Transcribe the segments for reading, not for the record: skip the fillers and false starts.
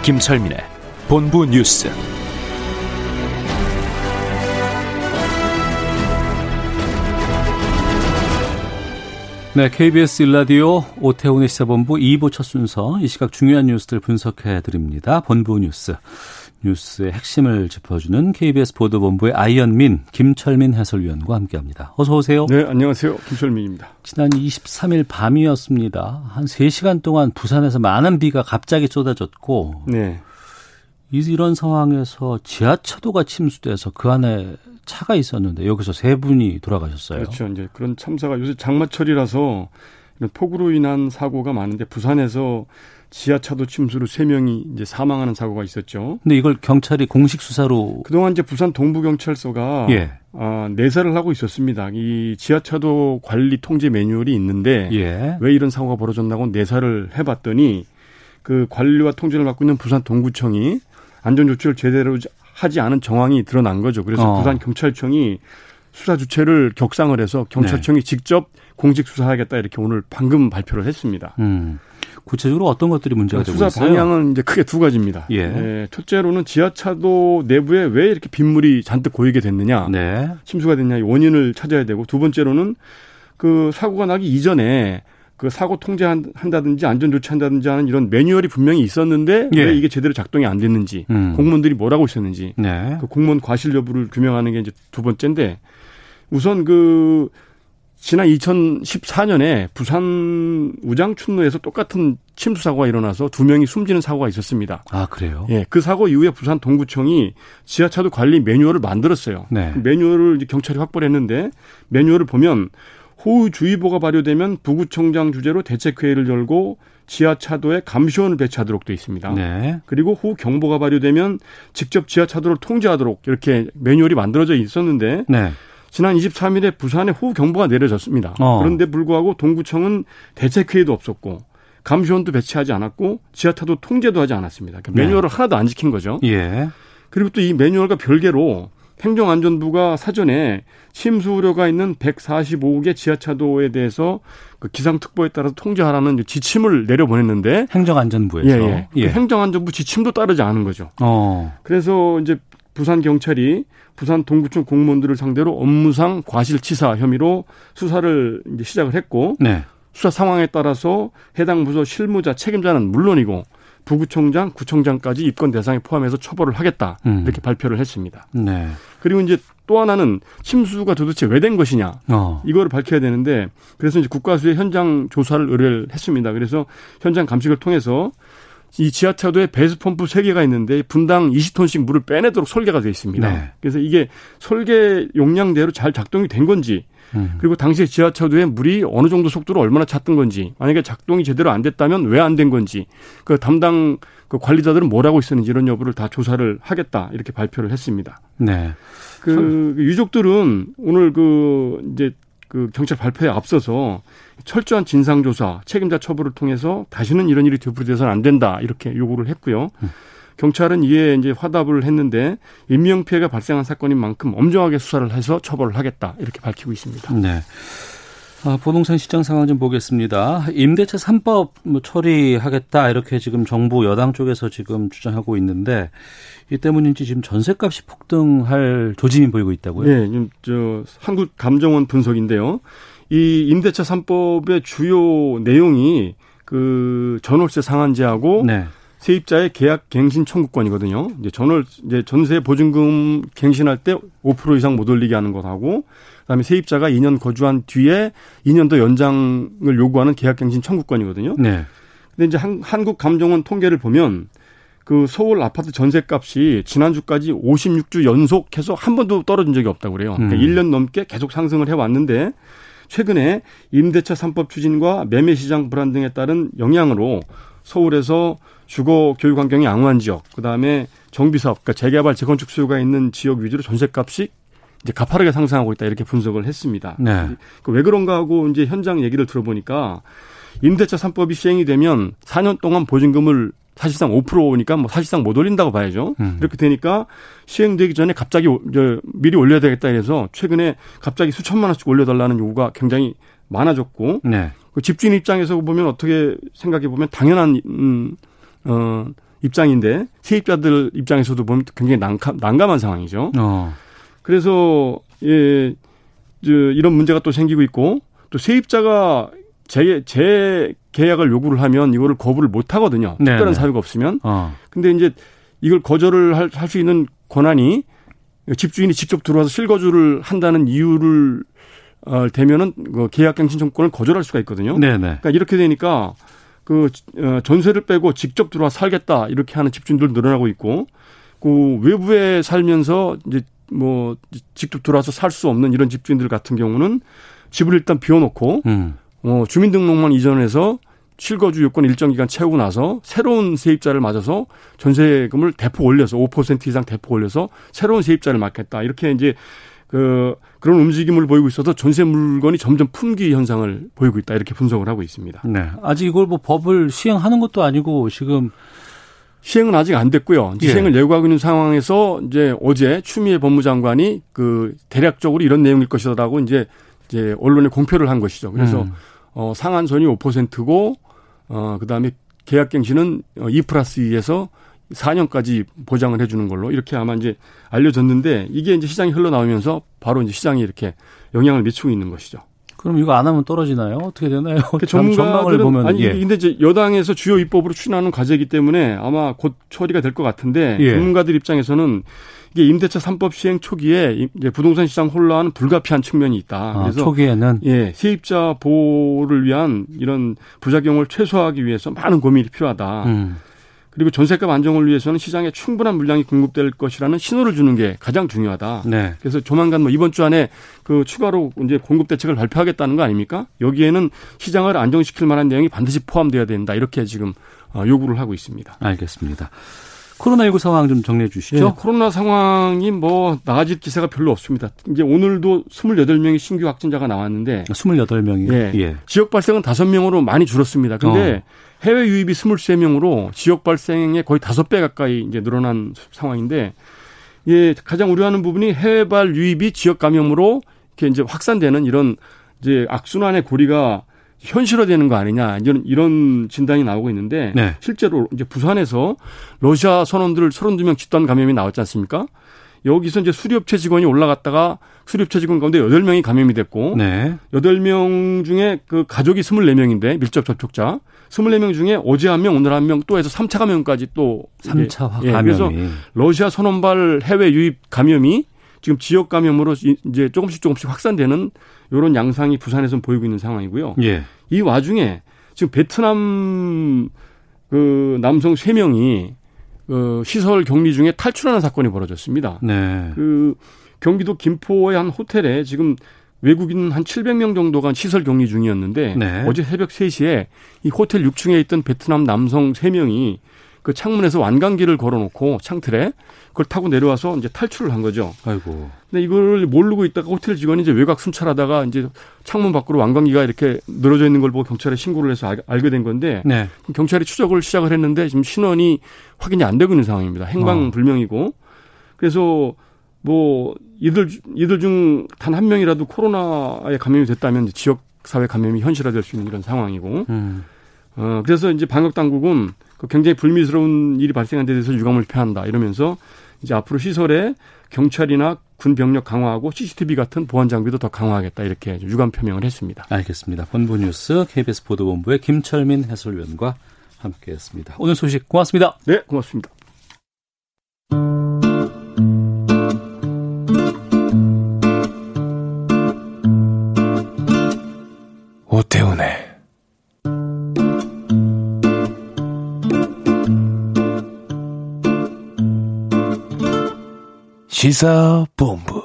김철민의 본부 뉴스. 네, KBS 1라디오 오태훈의 시사본부 2부 첫 순서, 이 시각 중요한 뉴스들 분석해드립니다. 본부 뉴스, 뉴스의 핵심을 짚어주는 KBS 보도본부의 아이언민, 김철민 해설위원과 함께합니다. 어서 오세요. 네, 안녕하세요. 김철민입니다. 지난 23일 밤이었습니다. 한 3시간 동안 부산에서 많은 비가 갑자기 쏟아졌고, 네, 이런 상황에서 지하차도가 침수돼서 그 안에 차가 있었는데 여기서 세 분이 돌아가셨어요. 그렇죠. 이제 그런 참사가 요새 장마철이라서 이런 폭우로 인한 사고가 많은데, 부산에서 지하차도 침수로 세 명이 이제 사망하는 사고가 있었죠. 근데 이걸 경찰이 공식 수사로, 그동안 이제 부산 동부경찰서가 내사를 하고 있었습니다. 이 지하차도 관리 통제 매뉴얼이 있는데, 왜 이런 사고가 벌어졌나고 내사를 해봤더니 그 관리와 통제를 맡고 있는 부산 동구청이 안전조치를 제대로 하지 않은 정황이 드러난 거죠. 그래서 부산경찰청이 수사 주체를 격상을 해서 경찰청이 직접 공식 수사하겠다, 이렇게 오늘 방금 발표를 했습니다. 구체적으로 어떤 것들이 문제가 되고 있어요? 수사 방향은 이제 크게 두 가지입니다. 첫째로는 지하차도 내부에 왜 이렇게 빗물이 잔뜩 고이게 됐느냐, 침수가 됐냐, 원인을 찾아야 되고, 두 번째로는 그 사고가 나기 이전에 그 사고 통제한다든지 안전조치한다든지 하는 이런 매뉴얼이 분명히 있었는데, 왜 이게 제대로 작동이 안 됐는지, 공무원들이 뭘 하고 있었는지, 그 공무원 과실 여부를 규명하는 게 이제 두 번째인데, 우선 그 지난 2014년에 부산 우장춘로에서 똑같은 침수 사고가 일어나서 두 명이 숨지는 사고가 있었습니다. 아, 그래요? 예, 그 사고 이후에 부산 동구청이 지하차도 관리 매뉴얼을 만들었어요. 그 매뉴얼을 이제 경찰이 확보를 했는데, 매뉴얼을 보면 호우주의보가 발효되면 부구청장 주재로 대책회의를 열고 지하차도에 감시원을 배치하도록 되어 있습니다. 그리고 호우경보가 발효되면 직접 지하차도를 통제하도록 이렇게 매뉴얼이 만들어져 있었는데, 지난 23일에 부산에 호우경보가 내려졌습니다. 그런데 불구하고 동구청은 대책회의도 없었고 감시원도 배치하지 않았고 지하차도 통제도 하지 않았습니다. 그러니까 매뉴얼을 하나도 안 지킨 거죠. 그리고 또 이 매뉴얼과 별개로 행정안전부가 사전에 침수 우려가 있는 145개 지하차도에 대해서 그 기상특보에 따라서 통제하라는 지침을 내려보냈는데, 행정안전부에서 그 행정안전부 지침도 따르지 않은 거죠. 그래서 이제 부산 경찰이 부산 동구청 공무원들을 상대로 업무상 과실치사 혐의로 수사를 이제 시작을 했고, 수사 상황에 따라서 해당 부서 실무자 책임자는 물론이고 부구청장, 구청장까지 입건 대상에 포함해서 처벌을 하겠다, 이렇게 발표를 했습니다. 그리고 이제 또 하나는 침수가 도대체 왜 된 것이냐, 이거를 밝혀야 되는데, 그래서 이제 국과수에 현장 조사를 의뢰를 했습니다. 그래서 현장 감식을 통해서 이 지하차도에 배수펌프 3개가 있는데 분당 20톤씩 물을 빼내도록 설계가 되어 있습니다. 그래서 이게 설계 용량대로 잘 작동이 된 건지, 그리고 당시에 지하차도에 물이 어느 정도 속도로 얼마나 찼던 건지, 만약에 작동이 제대로 안 됐다면 왜 안 된 건지, 그 담당 그 관리자들은 뭘 하고 있었는지, 이런 여부를 다 조사를 하겠다, 이렇게 발표를 했습니다. 그 유족들은 오늘 그 이제 그 경찰 발표에 앞서서 철저한 진상조사, 책임자 처벌을 통해서 다시는 이런 일이 되풀이돼서는 안 된다, 이렇게 요구를 했고요. 경찰은 이에 이제 화답을 했는데, 인명피해가 발생한 사건인 만큼 엄정하게 수사를 해서 처벌을 하겠다, 이렇게 밝히고 있습니다. 아, 부동산 시장 상황 좀 보겠습니다. 임대차 3법 뭐 처리하겠다, 이렇게 지금 정부 여당 쪽에서 지금 주장하고 있는데, 이 때문인지 지금 전셋값이 폭등할 조짐이 보이고 있다고요? 지금 한국감정원 분석인데요. 이 임대차 3법의 주요 내용이 그 전월세 상한제하고 세입자의 계약 갱신 청구권이거든요. 이제 전세 보증금 갱신할 때 5% 이상 못 올리게 하는 것하고, 그다음에 세입자가 2년 거주한 뒤에 2년 더 연장을 요구하는 계약 갱신 청구권이거든요. 근데 이제 한국감정원 통계를 보면 그 서울 아파트 전셋값이 지난주까지 56주 연속해서 한 번도 떨어진 적이 없다고 그래요. 그러니까 1년 넘게 계속 상승을 해왔는데, 최근에 임대차 3법 추진과 매매시장 불안 등에 따른 영향으로 서울에서 주거 교육 환경이 양호한 지역, 그다음에 정비사업, 그러니까 재개발, 재건축 수요가 있는 지역 위주로 전셋값이 이제 가파르게 상승하고 있다, 이렇게 분석을 했습니다. 네. 왜 그런가 하고 이제 현장 얘기를 들어보니까 임대차 3법이 시행이 되면 4년 동안 보증금을 사실상 5%니까 뭐 사실상 못 올린다고 봐야죠. 이렇게 되니까 시행되기 전에 갑자기 미리 올려야 되겠다 이래서 최근에 갑자기 수천만 원씩 올려달라는 요구가 굉장히 많아졌고, 네. 그 집주인 입장에서 보면 어떻게 생각해 보면 당연한 입장인데 세입자들 입장에서도 보면 굉장히 난감한 상황이죠. 그래서 이런 문제가 또 생기고 있고, 또 세입자가 재계약을 요구를 하면 이거를 거부를 못 하거든요. 네네. 특별한 사유가 없으면. 근데 이제 이걸 거절을 할 수 있는 권한이 집주인이 직접 들어와서 실거주를 한다는 이유를 대면은 계약갱신청구권을 거절할 수가 있거든요. 네네. 그러니까 이렇게 되니까 그 전세를 빼고 직접 들어와 살겠다 이렇게 하는 집주인들 늘어나고 있고, 그 외부에 살면서 이제 뭐 직접 들어와서 살 수 없는 이런 집주인들 같은 경우는 집을 일단 비워놓고. 주민등록만 이전해서 실거주 요건 일정 기간 채우고 나서 새로운 세입자를 맞아서 전세금을 대폭 올려서 5% 이상 대폭 올려서 새로운 세입자를 맞겠다. 이렇게 이제 그런 움직임을 보이고 있어서 전세 물건이 점점 품귀 현상을 보이고 있다. 이렇게 분석을 하고 있습니다. 네. 아직 이걸 뭐 법을 시행하는 것도 아니고 지금 시행은 아직 안 됐고요. 예. 시행을 예고하고 있는 상황에서 이제 어제 추미애 법무장관이 대략적으로 이런 내용일 것이다라고 이제 언론에 공표를 한 것이죠. 그래서 상한선이 5%고 그다음에 계약갱신은 2+2에서 4년까지 보장을 해주는 걸로 이렇게 아마 이제 알려졌는데, 이게 이제 시장이 흘러나오면서 바로 이제 시장에 이렇게 영향을 미치고 있는 것이죠. 그럼 이거 안 하면 떨어지나요? 어떻게 되나요? 전망을 보면. 아니, 예. 근데 이제 여당에서 주요 입법으로 추진하는 과제이기 때문에 아마 곧 처리가 될 것 같은데, 예. 전문가들 입장에서는 이게 임대차 3법 시행 초기에 이제 부동산 시장 혼란은 불가피한 측면이 있다. 그래서 초기에는 예, 세입자 보호를 위한 이런 부작용을 최소화하기 위해서 많은 고민이 필요하다. 그리고 전세값 안정을 위해서는 시장에 충분한 물량이 공급될 것이라는 신호를 주는 게 가장 중요하다. 네. 그래서 조만간 뭐 이번 주 안에 추가로 이제 공급 대책을 발표하겠다는 거 아닙니까? 여기에는 시장을 안정시킬 만한 내용이 반드시 포함되어야 된다. 이렇게 지금 요구를 하고 있습니다. 알겠습니다. 코로나19 상황 좀 정리해 주시죠. 네, 코로나 상황이 뭐 나아질 기세가 별로 없습니다. 이제 오늘도 28명의 신규 확진자가 나왔는데. 28명이요? 네. 예. 지역 발생은 5명으로 많이 줄었습니다. 그런데 해외 유입이 23명으로 지역 발생의 거의 5배 가까이 이제 늘어난 상황인데, 예, 가장 우려하는 부분이 해외발 유입이 지역 감염으로 이렇게 이제 확산되는 이런 이제 악순환의 고리가 현실화되는 거 아니냐, 이런 진단이 나오고 있는데, 네. 실제로 이제 부산에서 러시아 선원들 32명 집단 감염이 나왔지 않습니까? 여기서 이제 수리업체 직원이 올라갔다가 수리업체 직원 가운데 8명이 감염이 됐고, 네. 8명 중에 가족이 24명인데 밀접 접촉자 24명 중에 어제 1명, 오늘 1명 또 해서 3차 감염까지 또 3차 감염이. 예, 그래서 러시아 선원발 해외 유입 감염이 지금 지역 감염으로 이제 조금씩 확산되는 이런 양상이 부산에서는 보이고 있는 상황이고요. 예. 이 와중에 지금 베트남 남성 3명이 시설 격리 중에 탈출하는 사건이 벌어졌습니다. 네. 경기도 김포의 한 호텔에 지금 외국인 한 700명 정도가 시설 격리 중이었는데, 네. 어제 새벽 3시에 이 호텔 6층에 있던 베트남 남성 3명이 창문에서 완강기를 걸어놓고 창틀에 그걸 타고 내려와서 이제 탈출을 한 거죠. 아이고. 근데 이걸 모르고 있다가 호텔 직원이 이제 외곽 순찰하다가 이제 창문 밖으로 완강기가 이렇게 늘어져 있는 걸 보고 경찰에 신고를 해서 알게 된 건데, 네. 경찰이 추적을 시작을 했는데 지금 신원이 확인이 안 되고 있는 상황입니다. 행방불명이고. 그래서 뭐 이들 중 단 한 명이라도 코로나에 감염이 됐다면 지역 사회 감염이 현실화될 수 있는 이런 상황이고. 그래서 이제 방역 당국은 굉장히 불미스러운 일이 발생한 데 대해서 유감을 표한다 이러면서 이제 앞으로 시설에 경찰이나 군 병력 강화하고 CCTV 같은 보안 장비도 더 강화하겠다 이렇게 유감 표명을 했습니다. 알겠습니다. 본부 뉴스 KBS 보도본부의 김철민 해설위원과 함께했습니다. 오늘 소식 고맙습니다. 네, 고맙습니다. 오태훈의 시사본부.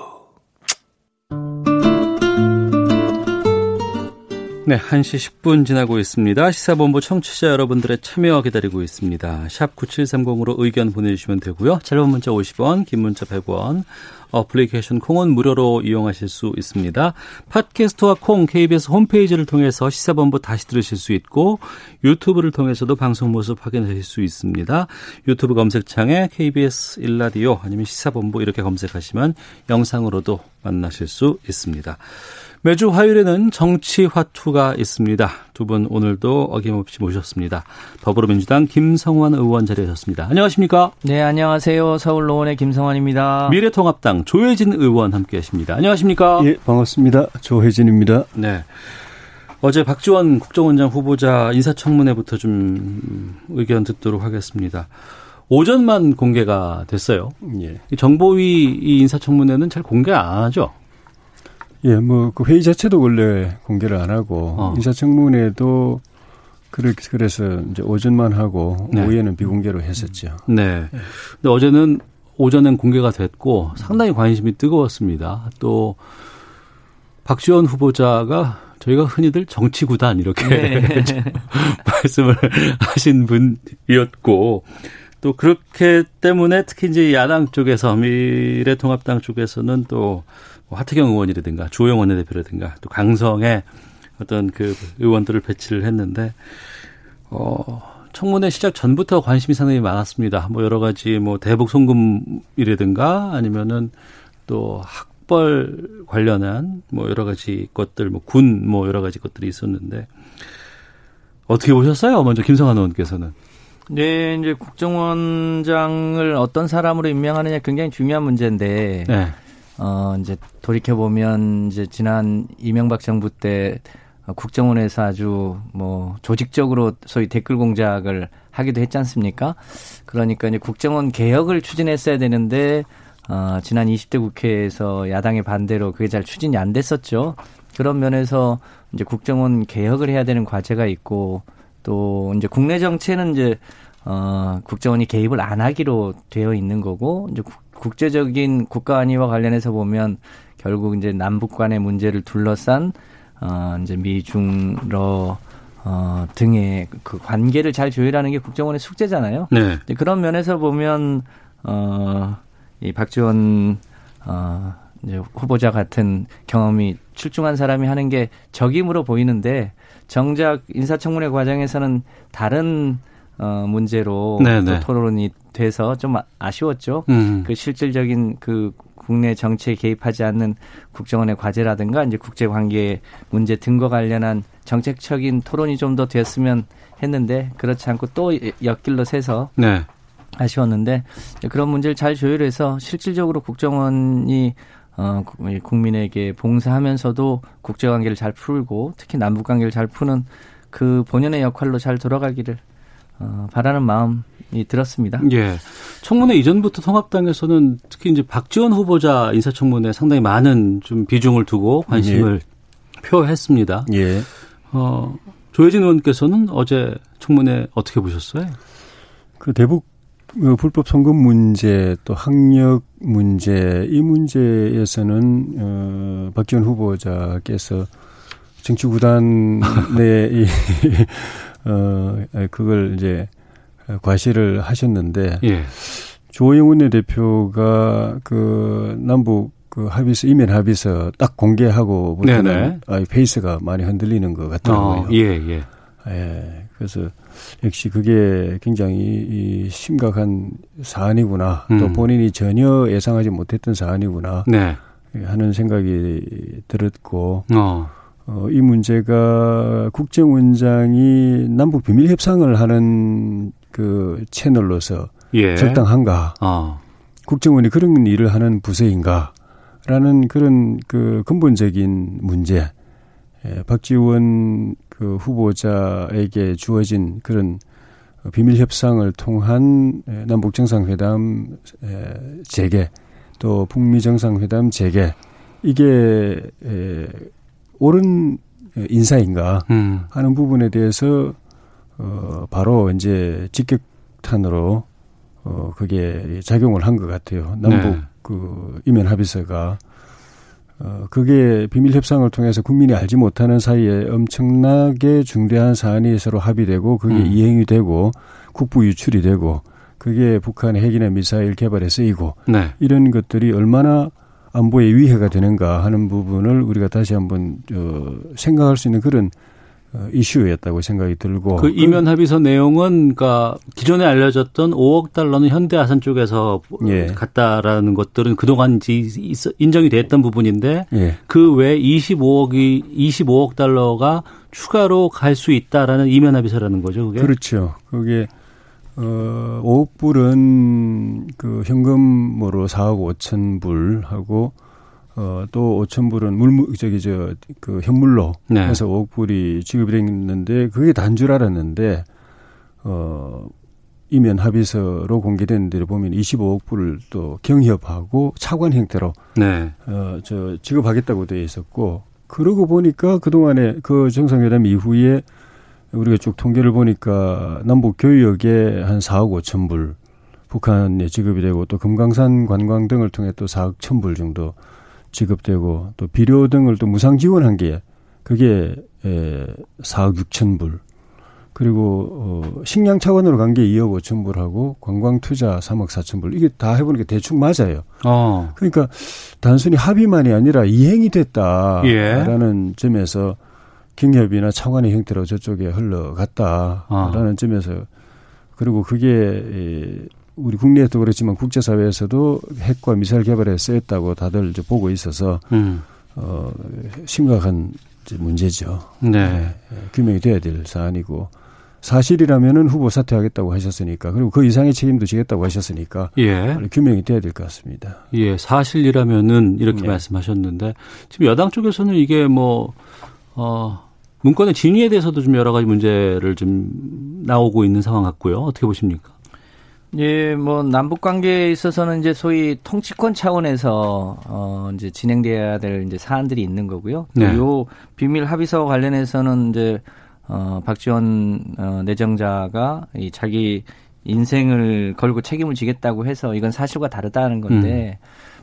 네, 1시 10분 지나고 있습니다. 시사본부 청취자 여러분들의 참여 기다리고 있습니다. 샵 9730으로 의견 보내주시면 되고요. 짧은 문자 50원, 긴 문자 100원, 어플리케이션 콩은 무료로 이용하실 수 있습니다. 팟캐스트와 콩, KBS 홈페이지를 통해서 시사본부 다시 들으실 수 있고 유튜브를 통해서도 방송 모습 확인하실 수 있습니다. 유튜브 검색창에 KBS 1라디오 아니면 시사본부 이렇게 검색하시면 영상으로도 만나실 수 있습니다. 매주 화요일에는 정치화투가 있습니다. 두 분 오늘도 어김없이 모셨습니다. 더불어민주당 김성환 의원 자리하셨습니다. 안녕하십니까? 네, 안녕하세요. 서울 노원의 김성환입니다. 미래통합당 조혜진 의원 함께하십니다. 안녕하십니까? 예, 반갑습니다. 조혜진입니다. 네. 어제 박지원 국정원장 후보자 인사청문회부터 좀 의견 듣도록 하겠습니다. 오전만 공개가 됐어요. 예. 정보위 이 인사청문회는 잘 공개 안 하죠? 예, 뭐, 그 회의 자체도 원래 공개를 안 하고, 인사청문회도, 그래서 이제 오전만 하고, 네. 오후에는 비공개로 했었죠. 네. 근데 어제는 오전엔 공개가 됐고, 상당히 관심이 뜨거웠습니다. 또, 박지원 후보자가 저희가 흔히들 정치구단 이렇게 네. 말씀을 하신 분이었고, 또 그렇게 때문에 특히 이제 야당 쪽에서, 미래통합당 쪽에서는 또, 하태경 의원이라든가 조영훈 원내대표라든가 또 강성의 어떤 그 의원들을 배치를 했는데 청문회 시작 전부터 관심이 상당히 많았습니다. 뭐 여러 가지 뭐 대북 송금이라든가 아니면은 또 학벌 관련한 뭐 여러 가지 것들 뭐 군 뭐 여러 가지 것들이 있었는데 어떻게 보셨어요? 먼저 김성환 의원께서는. 네, 이제 국정원장을 어떤 사람으로 임명하느냐 굉장히 중요한 문제인데. 네. 이제 돌이켜보면 이제 지난 이명박 정부 때 국정원에서 아주 뭐 조직적으로 소위 댓글 공작을 하기도 했지 않습니까? 그러니까 이제 국정원 개혁을 추진했어야 되는데, 지난 20대 국회에서 야당의 반대로 그게 잘 추진이 안 됐었죠. 그런 면에서 이제 국정원 개혁을 해야 되는 과제가 있고, 또 이제 국내 정치에는 이제, 국정원이 개입을 안 하기로 되어 있는 거고, 이제 국제적인 국가 안위와 관련해서 보면 결국 이제 남북 간의 문제를 둘러싼 이제 미중러 등의 그 관계를 잘 조율하는 게 국정원의 숙제잖아요. 네. 그런 면에서 보면 이 박지원 이제 후보자 같은 경험이 출중한 사람이 하는 게 적임으로 보이는데 정작 인사청문회 과정에서는 다른 문제로 또 토론이 돼서 좀 아쉬웠죠. 그 실질적인 그 국내 정치에 개입하지 않는 국정원의 과제라든가 이제 국제관계 문제 등과 관련한 정책적인 토론이 좀 더 됐으면 했는데 그렇지 않고 또 옆길로 새서 네. 아쉬웠는데 그런 문제를 잘 조율해서 실질적으로 국정원이 국민에게 봉사하면서도 국제관계를 잘 풀고 특히 남북관계를 잘 푸는 그 본연의 역할로 잘 돌아가기를 바라는 마음이 들었습니다. 예. 청문회 이전부터 통합당에서는 특히 이제 박지원 후보자 인사청문회에 상당히 많은 좀 비중을 두고 관심을 표했습니다. 예. 조혜진 의원께서는 어제 청문회 어떻게 보셨어요? 그 대북 불법 송금 문제 또 학력 문제 이 문제에서는 박지원 후보자께서 정치구단 내에 그걸 이제 과시를 하셨는데 예. 조영훈 대표가 그 남북 그 합의서 이면 합의서 딱 공개하고 보니까 페이스가 많이 흔들리는 것 같더라고요. 예예. 예. 그래서 역시 그게 굉장히 이 심각한 사안이구나. 또 본인이 전혀 예상하지 못했던 사안이구나 네. 하는 생각이 들었고. 이 문제가 국정원장이 남북 비밀 협상을 하는 그 채널로서 예. 적당한가, 국정원이 그런 일을 하는 부서인가라는 그런 그 근본적인 문제, 박지원 그 후보자에게 주어진 그런 비밀 협상을 통한 남북 정상회담 재개, 또 북미 정상회담 재개 이게 옳은 인사인가 하는 부분에 대해서 바로 이제 직격탄으로 그게 작용을 한 것 같아요. 남북 네. 그 이면 합의서가 그게 비밀 협상을 통해서 국민이 알지 못하는 사이에 엄청나게 중대한 사안이 서로 합의되고 그게 이행이 되고 국부 유출이 되고 그게 북한의 핵이나 미사일 개발에 쓰이고 네. 이런 것들이 얼마나 안보에 위해가 되는가 하는 부분을 우리가 다시 한번 생각할 수 있는 그런 이슈였다고 생각이 들고. 그 이면 합의서 내용은 그러니까 기존에 알려졌던 5억 달러는 현대아산 쪽에서 예. 갔다라는 것들은 그동안 인정이 됐던 부분인데 예. 그 외에 25억 달러가 추가로 갈 수 있다라는 이면 합의서라는 거죠. 그게? 그렇죠. 그게 5억 불은 그 현금으로 4억 5천 불하고 또 5천 불은 그 현물로 네. 해서 5억 불이 지급이 됐는데 그게 단 줄 알았는데 이면 합의서로 공개된 데를 보면 25억 불을 또 경협하고 차관 형태로 네. 지급하겠다고 되어 있었고 그러고 보니까 그동안에 그 정상회담 이후에 우리가 쭉 통계를 보니까 남북 교역에 한 4억 5천 불 북한에 지급이 되고 또 금강산 관광 등을 통해 또 4억 1천 불 정도 지급되고 또 비료 등을 또 무상 지원한 게 그게 4억 6천 불 그리고 식량 차원으로 간 게 2억 5천 불하고 관광 투자 3억 4천 불 이게 다 해보니까 대충 맞아요. 그러니까 단순히 합의만이 아니라 이행이 됐다라는 예. 점에서 경협이나 차관의 형태로 저쪽에 흘러갔다라는 점에서 그리고 그게 우리 국내에도 그렇지만 국제사회에서도 핵과 미사일 개발에 쓰였다고 다들 이제 보고 있어서 심각한 이제 문제죠. 네. 규명이 돼야 될 사안이고 사실이라면은 후보 사퇴하겠다고 하셨으니까 그리고 그 이상의 책임도 지겠다고 하셨으니까 예. 규명이 돼야 될 것 같습니다. 예, 사실이라면은 이렇게 예. 말씀하셨는데 지금 여당 쪽에서는 이게 뭐 문건의 진위에 대해서도 좀 여러 가지 문제를 좀 나오고 있는 상황 같고요. 어떻게 보십니까? 예, 뭐 남북 관계에 있어서는 이제 소위 통치권 차원에서 이제 진행돼야 될 이제 사안들이 있는 거고요. 네. 요 비밀 합의서 관련해서는 이제 박지원 내정자가 이 자기 인생을 걸고 책임을 지겠다고 해서 이건 사실과 다르다는 건데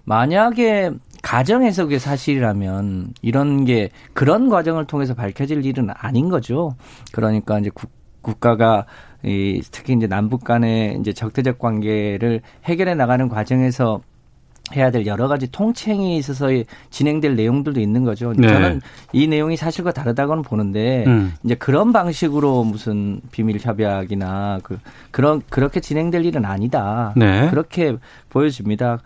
만약에 가정에서 그게 사실이라면 이런 게 그런 과정을 통해서 밝혀질 일은 아닌 거죠. 그러니까 이제 국가가 특히 이제 남북 간의 이제 적대적 관계를 해결해 나가는 과정에서 해야 될 여러 가지 통치행위에 있어서 진행될 내용들도 있는 거죠. 네. 저는 이 내용이 사실과 다르다고는 보는데 이제 그런 방식으로 무슨 비밀 협약이나 그렇게 진행될 일은 아니다. 네. 그렇게 보여집니다.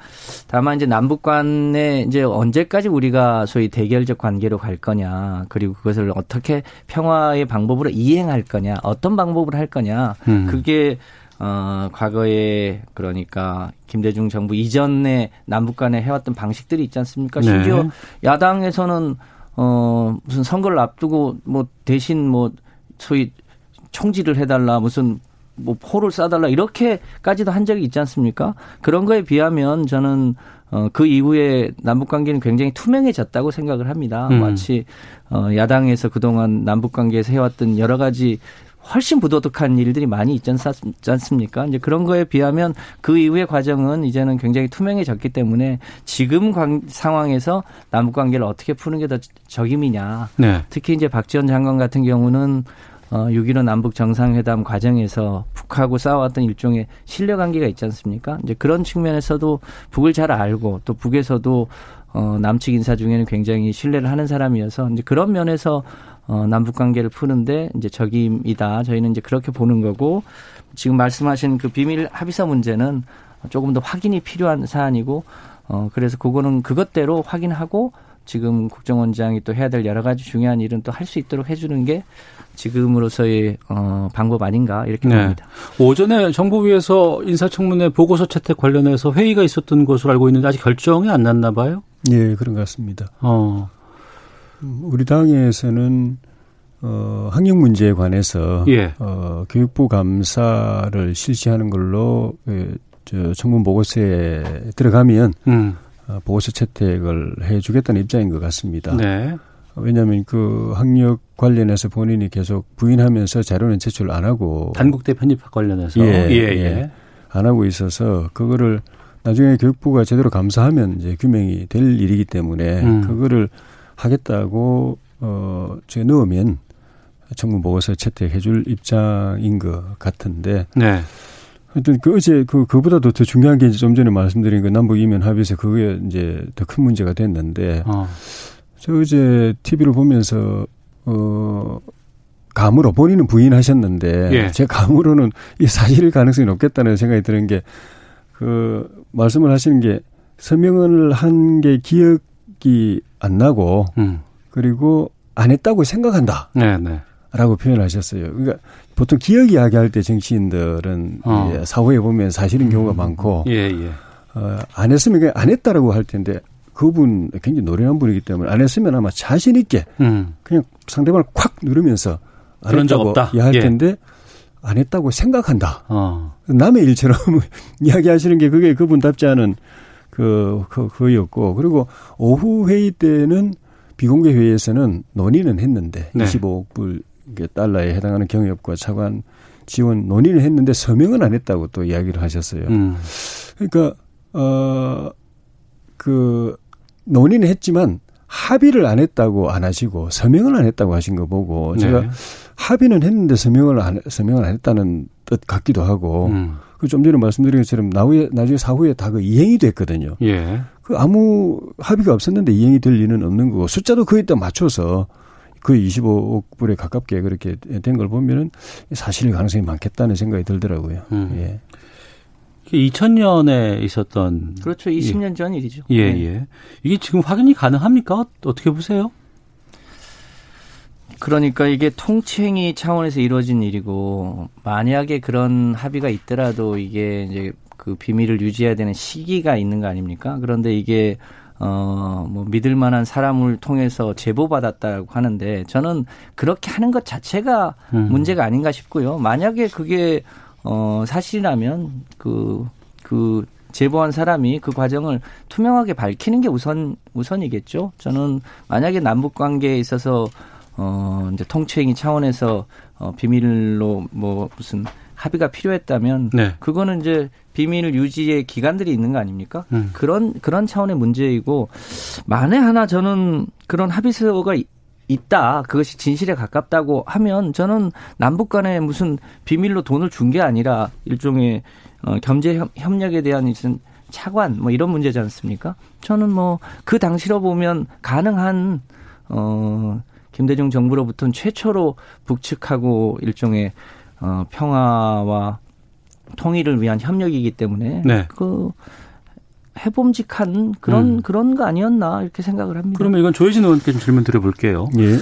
다만 이제 남북 간에 이제 언제까지 우리가 소위 대결적 관계로 갈 거냐, 그리고 그것을 어떻게 평화의 방법으로 이행할 거냐, 어떤 방법으로 할 거냐, 그게 과거에 그러니까 김대중 정부 이전에 남북 간에 해왔던 방식들이 있지 않습니까? 네. 심지어 야당에서는 무슨 선거를 앞두고 뭐 대신 뭐 소위 총질을 해달라 무슨 뭐 포를 쏴달라 이렇게까지도 한 적이 있지 않습니까? 그런 거에 비하면 저는 그 이후에 남북관계는 굉장히 투명해졌다고 생각을 합니다. 마치 야당에서 그동안 남북관계에서 해왔던 여러 가지 훨씬 부도덕한 일들이 많이 있지 않습니까? 이제 그런 거에 비하면 그 이후의 과정은 이제는 굉장히 투명해졌기 때문에 지금 상황에서 남북 관계를 어떻게 푸는 게 더 적임이냐. 네. 특히 이제 박지원 장관 같은 경우는 6.15 남북 정상회담 과정에서 북하고 싸워왔던 일종의 신뢰 관계가 있지 않습니까? 이제 그런 측면에서도 북을 잘 알고 또 북에서도 남측 인사 중에는 굉장히 신뢰를 하는 사람이어서 이제 그런 면에서 남북 관계를 푸는데 이제 적임이다. 저희는 이제 그렇게 보는 거고 지금 말씀하신 그 비밀 합의서 문제는 조금 더 확인이 필요한 사안이고 그래서 그거는 그것대로 확인하고 지금 국정원장이 또 해야 될 여러 가지 중요한 일은 또 할 수 있도록 해주는 게 지금으로서의 방법 아닌가 이렇게 봅니다. 네. 오전에 정보위에서 인사청문회 보고서 채택 관련해서 회의가 있었던 것으로 알고 있는데 아직 결정이 안 났나 봐요? 예, 그런 것 같습니다. 우리 당에서는 학력 문제에 관해서 예. 교육부 감사를 실시하는 걸로 청문 보고서에 들어가면 보고서 채택을 해주겠다는 입장인 것 같습니다. 네. 왜냐하면 그 학력 관련해서 본인이 계속 부인하면서 자료는 제출 안 하고. 단국대 편입학 관련해서. 예. 안 하고 있어서 그거를 나중에 교육부가 제대로 감사하면 이제 규명이 될 일이기 때문에 그거를 하겠다고 넣으면 청문 보고서 채택해 줄 입장인 것 같은데. 네. 하여튼 그 어제 그보다도 더 중요한 게 이제 좀 전에 말씀드린 그 남북 이면 합의에서 그게 이제 더 큰 문제가 됐는데. 저 어제 TV를 보면서 감으로 본인은 부인하셨는데 예. 제 감으로는 이 사실일 가능성이 높겠다는 생각이 드는 게 그 말씀을 하시는 게 서명을 한 게 기억이 안 나고 그리고 안 했다고 생각한다. 네네. 라고 표현하셨어요. 그러니까 보통 기억 이야기할 때 정치인들은 예, 사후에 보면 사실인 경우가 많고 예. 안 했으면 그냥 안 했다라고 할 텐데 그분 굉장히 노련한 분이기 때문에 안 했으면 아마 자신 있게 그냥 상대방을 콱 누르면서 안 그런 했다고 적 없다. 이야기할 예. 텐데 안 했다고 생각한다. 남의 일처럼 이야기하시는 게 그게 그분답지 않은 그였고 그리고 오후 회의 때는 비공개 회의에서는 논의는 했는데 네. 25억 불 달러에 해당하는 경협과 차관 지원 논의를 했는데 서명은 안 했다고 또 이야기를 하셨어요. 그러니까 논의는 했지만 합의를 안 했다고 안 하시고 서명을 안 했다고 하신 거 보고 제가 네. 합의는 했는데 서명을 안 했다는 뜻 같기도 하고 그 좀 전에 말씀드린 것처럼 나중에 사후에 다 그 이행이 됐거든요. 예. 그 아무 합의가 없었는데 이행이 될 리는 없는 거고 숫자도 그에 딱 맞춰서 거의 25억 불에 가깝게 그렇게 된 걸 보면은 사실일 가능성이 많겠다는 생각이 들더라고요. 예. 2000년에 있었던. 그렇죠. 20년 예. 전 일이죠. 예, 예. 이게 지금 확인이 가능합니까? 어떻게 보세요? 그러니까 이게 통치행위 차원에서 이루어진 일이고, 만약에 그런 합의가 있더라도 이게 이제 그 비밀을 유지해야 되는 시기가 있는 거 아닙니까? 그런데 이게, 믿을 만한 사람을 통해서 제보받았다고 하는데, 저는 그렇게 하는 것 자체가 문제가 아닌가 싶고요. 만약에 그게, 사실이라면 그 제보한 사람이 그 과정을 투명하게 밝히는 게 우선이겠죠. 저는 만약에 남북 관계에 있어서 이제 통치행위 차원에서 비밀로 무슨 합의가 필요했다면 네. 그거는 이제 비밀 유지의 기간들이 있는 거 아닙니까? 그런 차원의 문제이고 만에 하나 저는 그런 합의서가 있다. 그것이 진실에 가깝다고 하면 저는 남북 간에 무슨 비밀로 돈을 준 게 아니라 일종의 경제 협력에 대한 무슨 차관 이런 문제지 않습니까? 저는 그 당시로 보면 가능한 김대중 정부로부터는 최초로 북측하고 일종의 평화와 통일을 위한 협력이기 때문에 네. 해봄직한 그런 거 아니었나 이렇게 생각을 합니다. 그러면 이건 조혜진 의원께 좀 질문 드려볼게요. 예.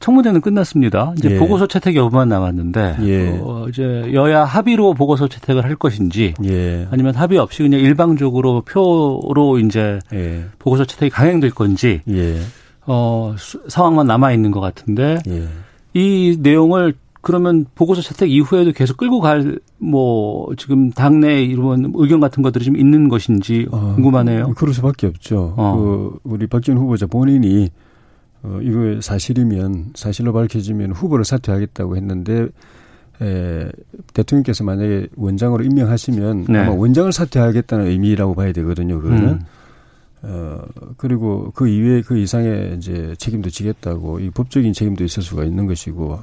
청문회는 끝났습니다. 이제 예. 보고서 채택 여부만 남았는데 예. 이제 여야 합의로 보고서 채택을 할 것인지 예. 아니면 합의 없이 그냥 일방적으로 표로 이제 예. 보고서 채택이 강행될 건지 예. 상황만 남아 있는 것 같은데 예. 이 내용을 그러면 보고서 채택 이후에도 계속 끌고 갈 지금 당내 이런 의견 같은 것들이 좀 있는 것인지 궁금하네요. 그럴 수밖에 없죠. 우리 박지원 후보자 본인이 이거 사실이면 사실로 밝혀지면 후보를 사퇴하겠다고 했는데 대통령께서 만약에 원장으로 임명하시면 네. 아마 원장을 사퇴하겠다는 의미라고 봐야 되거든요. 그거는. 그리고 그 이외에 그 이상의 이제 책임도 지겠다고 이 법적인 책임도 있을 수가 있는 것이고.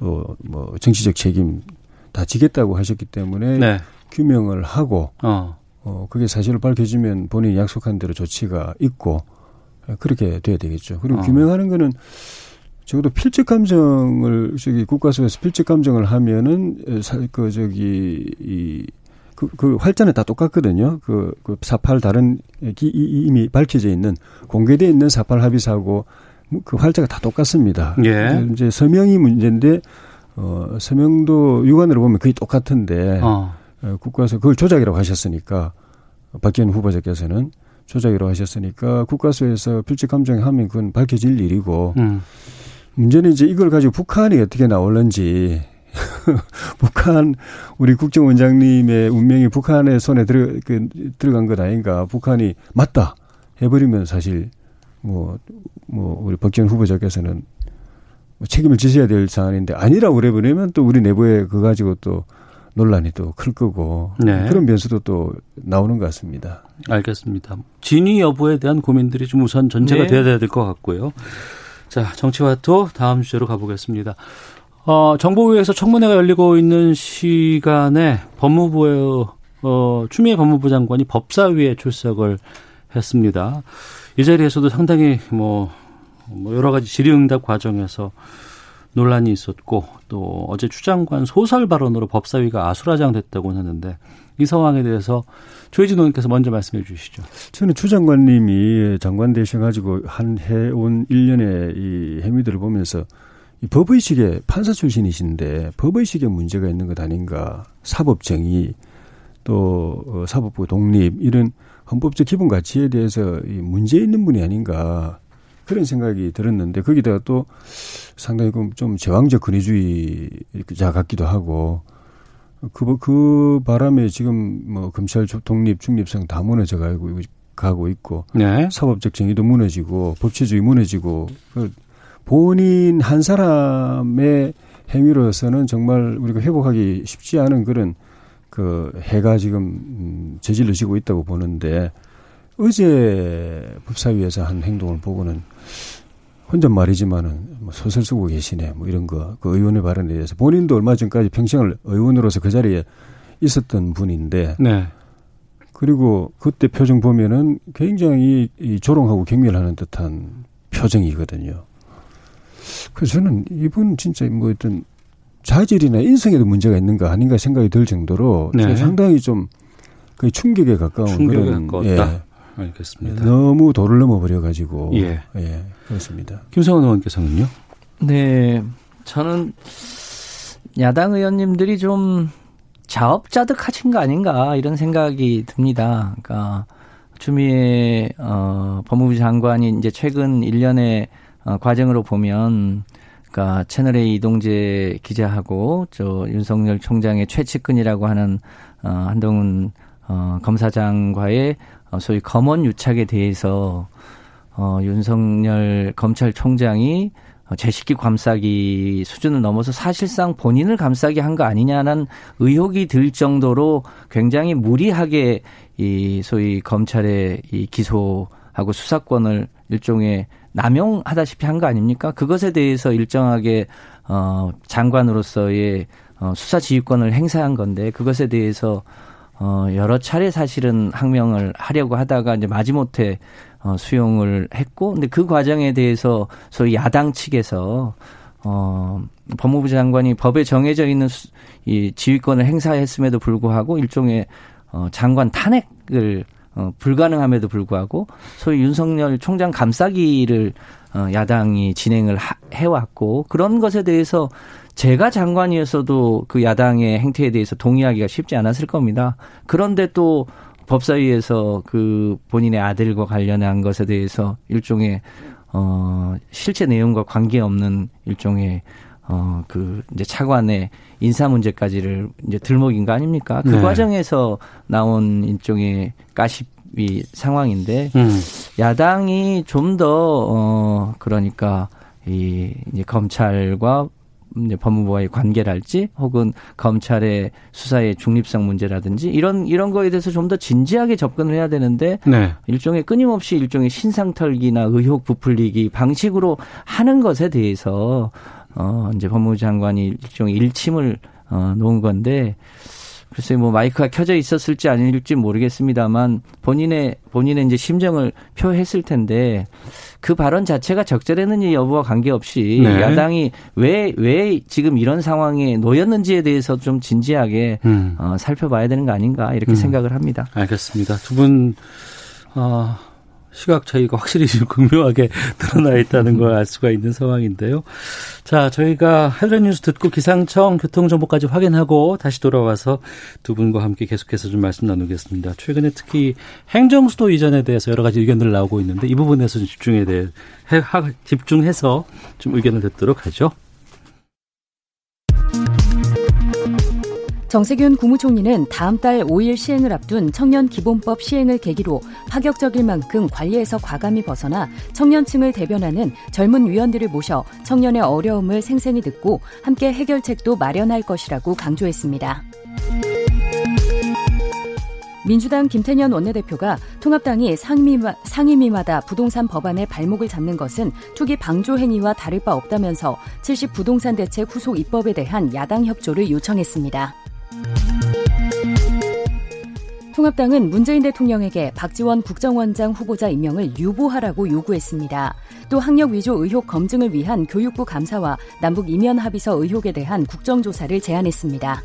또 정치적 책임 다 지겠다고 하셨기 때문에 네. 규명을 하고 그게 사실로 밝혀지면 본인이 약속한 대로 조치가 있고 그렇게 돼야 되겠죠. 그리고 규명하는 거는 적어도 필적 감정을 국가수에서 필적 감정을 하면은 그 활자는 다 똑같거든요. 그 사팔 다른 이미 밝혀져 있는 공개돼 있는 사팔 합의서하고. 그 활자가 다 똑같습니다. 예. 이제 서명이 문제인데 서명도 육안으로 보면 거의 똑같은데 국과수 그걸 조작이라고 하셨으니까 박지원 후보자께서는 조작이라고 하셨으니까 국과수에서 필적 감정하면 그건 밝혀질 일이고 문제는 이제 이걸 가지고 북한이 어떻게 나올는지 북한 우리 국정원장님의 운명이 북한의 손에 들어간 것 아닌가 북한이 맞다 해버리면 사실. 우리 박지원 후보자께서는 책임을 지셔야 될 사안인데 아니라고 그래 버리면 또 우리 내부에 그거 가지고 또 논란이 또 클 거고 네. 그런 변수도 또 나오는 것 같습니다. 알겠습니다. 진위 여부에 대한 고민들이 좀 우선 전제가 네. 돼야 될 것 같고요. 자, 정치와토 다음 주제로 가보겠습니다. 정보위에서 청문회가 열리고 있는 시간에 법무부의 추미애 법무부 장관이 법사위에 출석을 했습니다. 이 자리에서도 상당히 뭐 여러 가지 질의응답 과정에서 논란이 있었고 또 어제 추 장관 소설 발언으로 법사위가 아수라장됐다고 하는데 이 상황에 대해서 조혜진 의원께서 먼저 말씀해 주시죠. 저는 추 장관님이 장관 되셔가지고 한 해온 일련의 이 행위들을 보면서 이 법의식의 판사 출신이신데 법의식에 문제가 있는 것 아닌가, 사법정의 또 사법부 독립 이런 헌법적 기본 가치에 대해서 문제 있는 분이 아닌가 그런 생각이 들었는데 거기다가 또 상당히 좀 제왕적 권위주의자 같기도 하고 그 바람에 지금 뭐 검찰 독립 중립성 다 무너져 가고 있고 네. 사법적 정의도 무너지고 법치주의 무너지고 본인 한 사람의 행위로서는 정말 우리가 회복하기 쉽지 않은 그런 그 해가 지금 저질러지고 있다고 보는데 어제 법사위에서 한 행동을 보고는 혼잣말이지만은 뭐 소설 쓰고 계시네 뭐 이런 거 그 의원의 발언에 대해서 본인도 얼마 전까지 평생을 의원으로서 그 자리에 있었던 분인데 네. 그리고 그때 표정 보면은 굉장히 이 조롱하고 경멸하는 듯한 표정이거든요. 그래서 저는 이분 진짜 뭐 어떤 자질이나 인성에도 문제가 있는가 아닌가 생각이 들 정도로 네. 상당히 좀 거의 충격에 가까운 충격에 가까웠다. 예. 알겠습니다. 너무 도를 넘어버려가지고. 예. 예. 그렇습니다. 김성원 의원께서는요? 네. 저는 야당 의원님들이 좀 자업자득하신 거 아닌가 이런 생각이 듭니다. 그러니까 추미애 법무부 장관이 이제 최근 1년의 과정으로 보면 그러니까 채널A 이동재 기자하고 저 윤석열 총장의 최측근이라고 하는 한동훈 검사장과의 소위 검언 유착에 대해서 윤석열 검찰총장이 제식기 감싸기 수준을 넘어서 사실상 본인을 감싸게 한 거 아니냐는 의혹이 들 정도로 굉장히 무리하게 이 소위 검찰의 이 기소하고 수사권을 일종의 남용하다시피 한 거 아닙니까? 그것에 대해서 일정하게 장관으로서의 수사 지휘권을 행사한 건데 그것에 대해서 여러 차례 사실은 항명을 하려고 하다가 이제 마지못해 수용을 했고, 근데 그 과정에 대해서 소위 야당 측에서, 법무부 장관이 법에 정해져 있는 이 지휘권을 행사했음에도 불구하고 일종의 장관 탄핵을 불가능함에도 불구하고 소위 윤석열 총장 감싸기를 야당이 진행을 해왔고 그런 것에 대해서 제가 장관이었어도 그 야당의 행태에 대해서 동의하기가 쉽지 않았을 겁니다. 그런데 또 법사위에서 그 본인의 아들과 관련한 것에 대해서 일종의 실제 내용과 관계없는 일종의 그 이제 차관의 인사 문제까지를 이제 들먹인 거 아닙니까? 그 네. 과정에서 나온 일종의 까십이 상황인데 야당이 좀 더 그러니까 이 이제 검찰과 이제 법무부와의 관계랄지 혹은 검찰의 수사의 중립성 문제라든지 이런 거에 대해서 좀 더 진지하게 접근을 해야 되는데 네. 일종의 끊임없이 일종의 신상털기나 의혹 부풀리기 방식으로 하는 것에 대해서 이제 법무부 장관이 일종의 일침을 놓은 건데 글쎄 뭐 마이크가 켜져 있었을지 아닐지 모르겠습니다만 본인의 이제 심정을 표했을 텐데 그 발언 자체가 적절했는지 여부와 관계없이 네. 야당이 왜 지금 이런 상황에 놓였는지에 대해서 좀 진지하게 살펴봐야 되는 거 아닌가 이렇게 생각을 합니다. 알겠습니다. 두 분 시각 차이가 확실히 좀 극명하게 드러나 있다는 걸 알 수가 있는 상황인데요. 자, 저희가 헤드라인 뉴스 듣고 기상청 교통정보까지 확인하고 다시 돌아와서 두 분과 함께 계속해서 좀 말씀 나누겠습니다. 최근에 특히 행정수도 이전에 대해서 여러 가지 의견들 나오고 있는데 이 부분에서 집중해서 좀 의견을 듣도록 하죠. 정세균 국무총리는 다음 달 5일 시행을 앞둔 청년기본법 시행을 계기로 파격적일 만큼 관리에서 과감히 벗어나 청년층을 대변하는 젊은 위원들을 모셔 청년의 어려움을 생생히 듣고 함께 해결책도 마련할 것이라고 강조했습니다. 민주당 김태년 원내대표가 통합당이 상임위마다 부동산 법안에 발목을 잡는 것은 투기 방조 행위와 다를 바 없다면서 70부동산 대책 후속 입법에 대한 야당 협조를 요청했습니다. 통합당은 문재인 대통령에게 박지원 국정원장 후보자 임명을 유보하라고 요구했습니다. 또 학력 위조 의혹 검증을 위한 교육부 감사와 남북 이면 합의서 의혹에 대한 국정조사를 제안했습니다.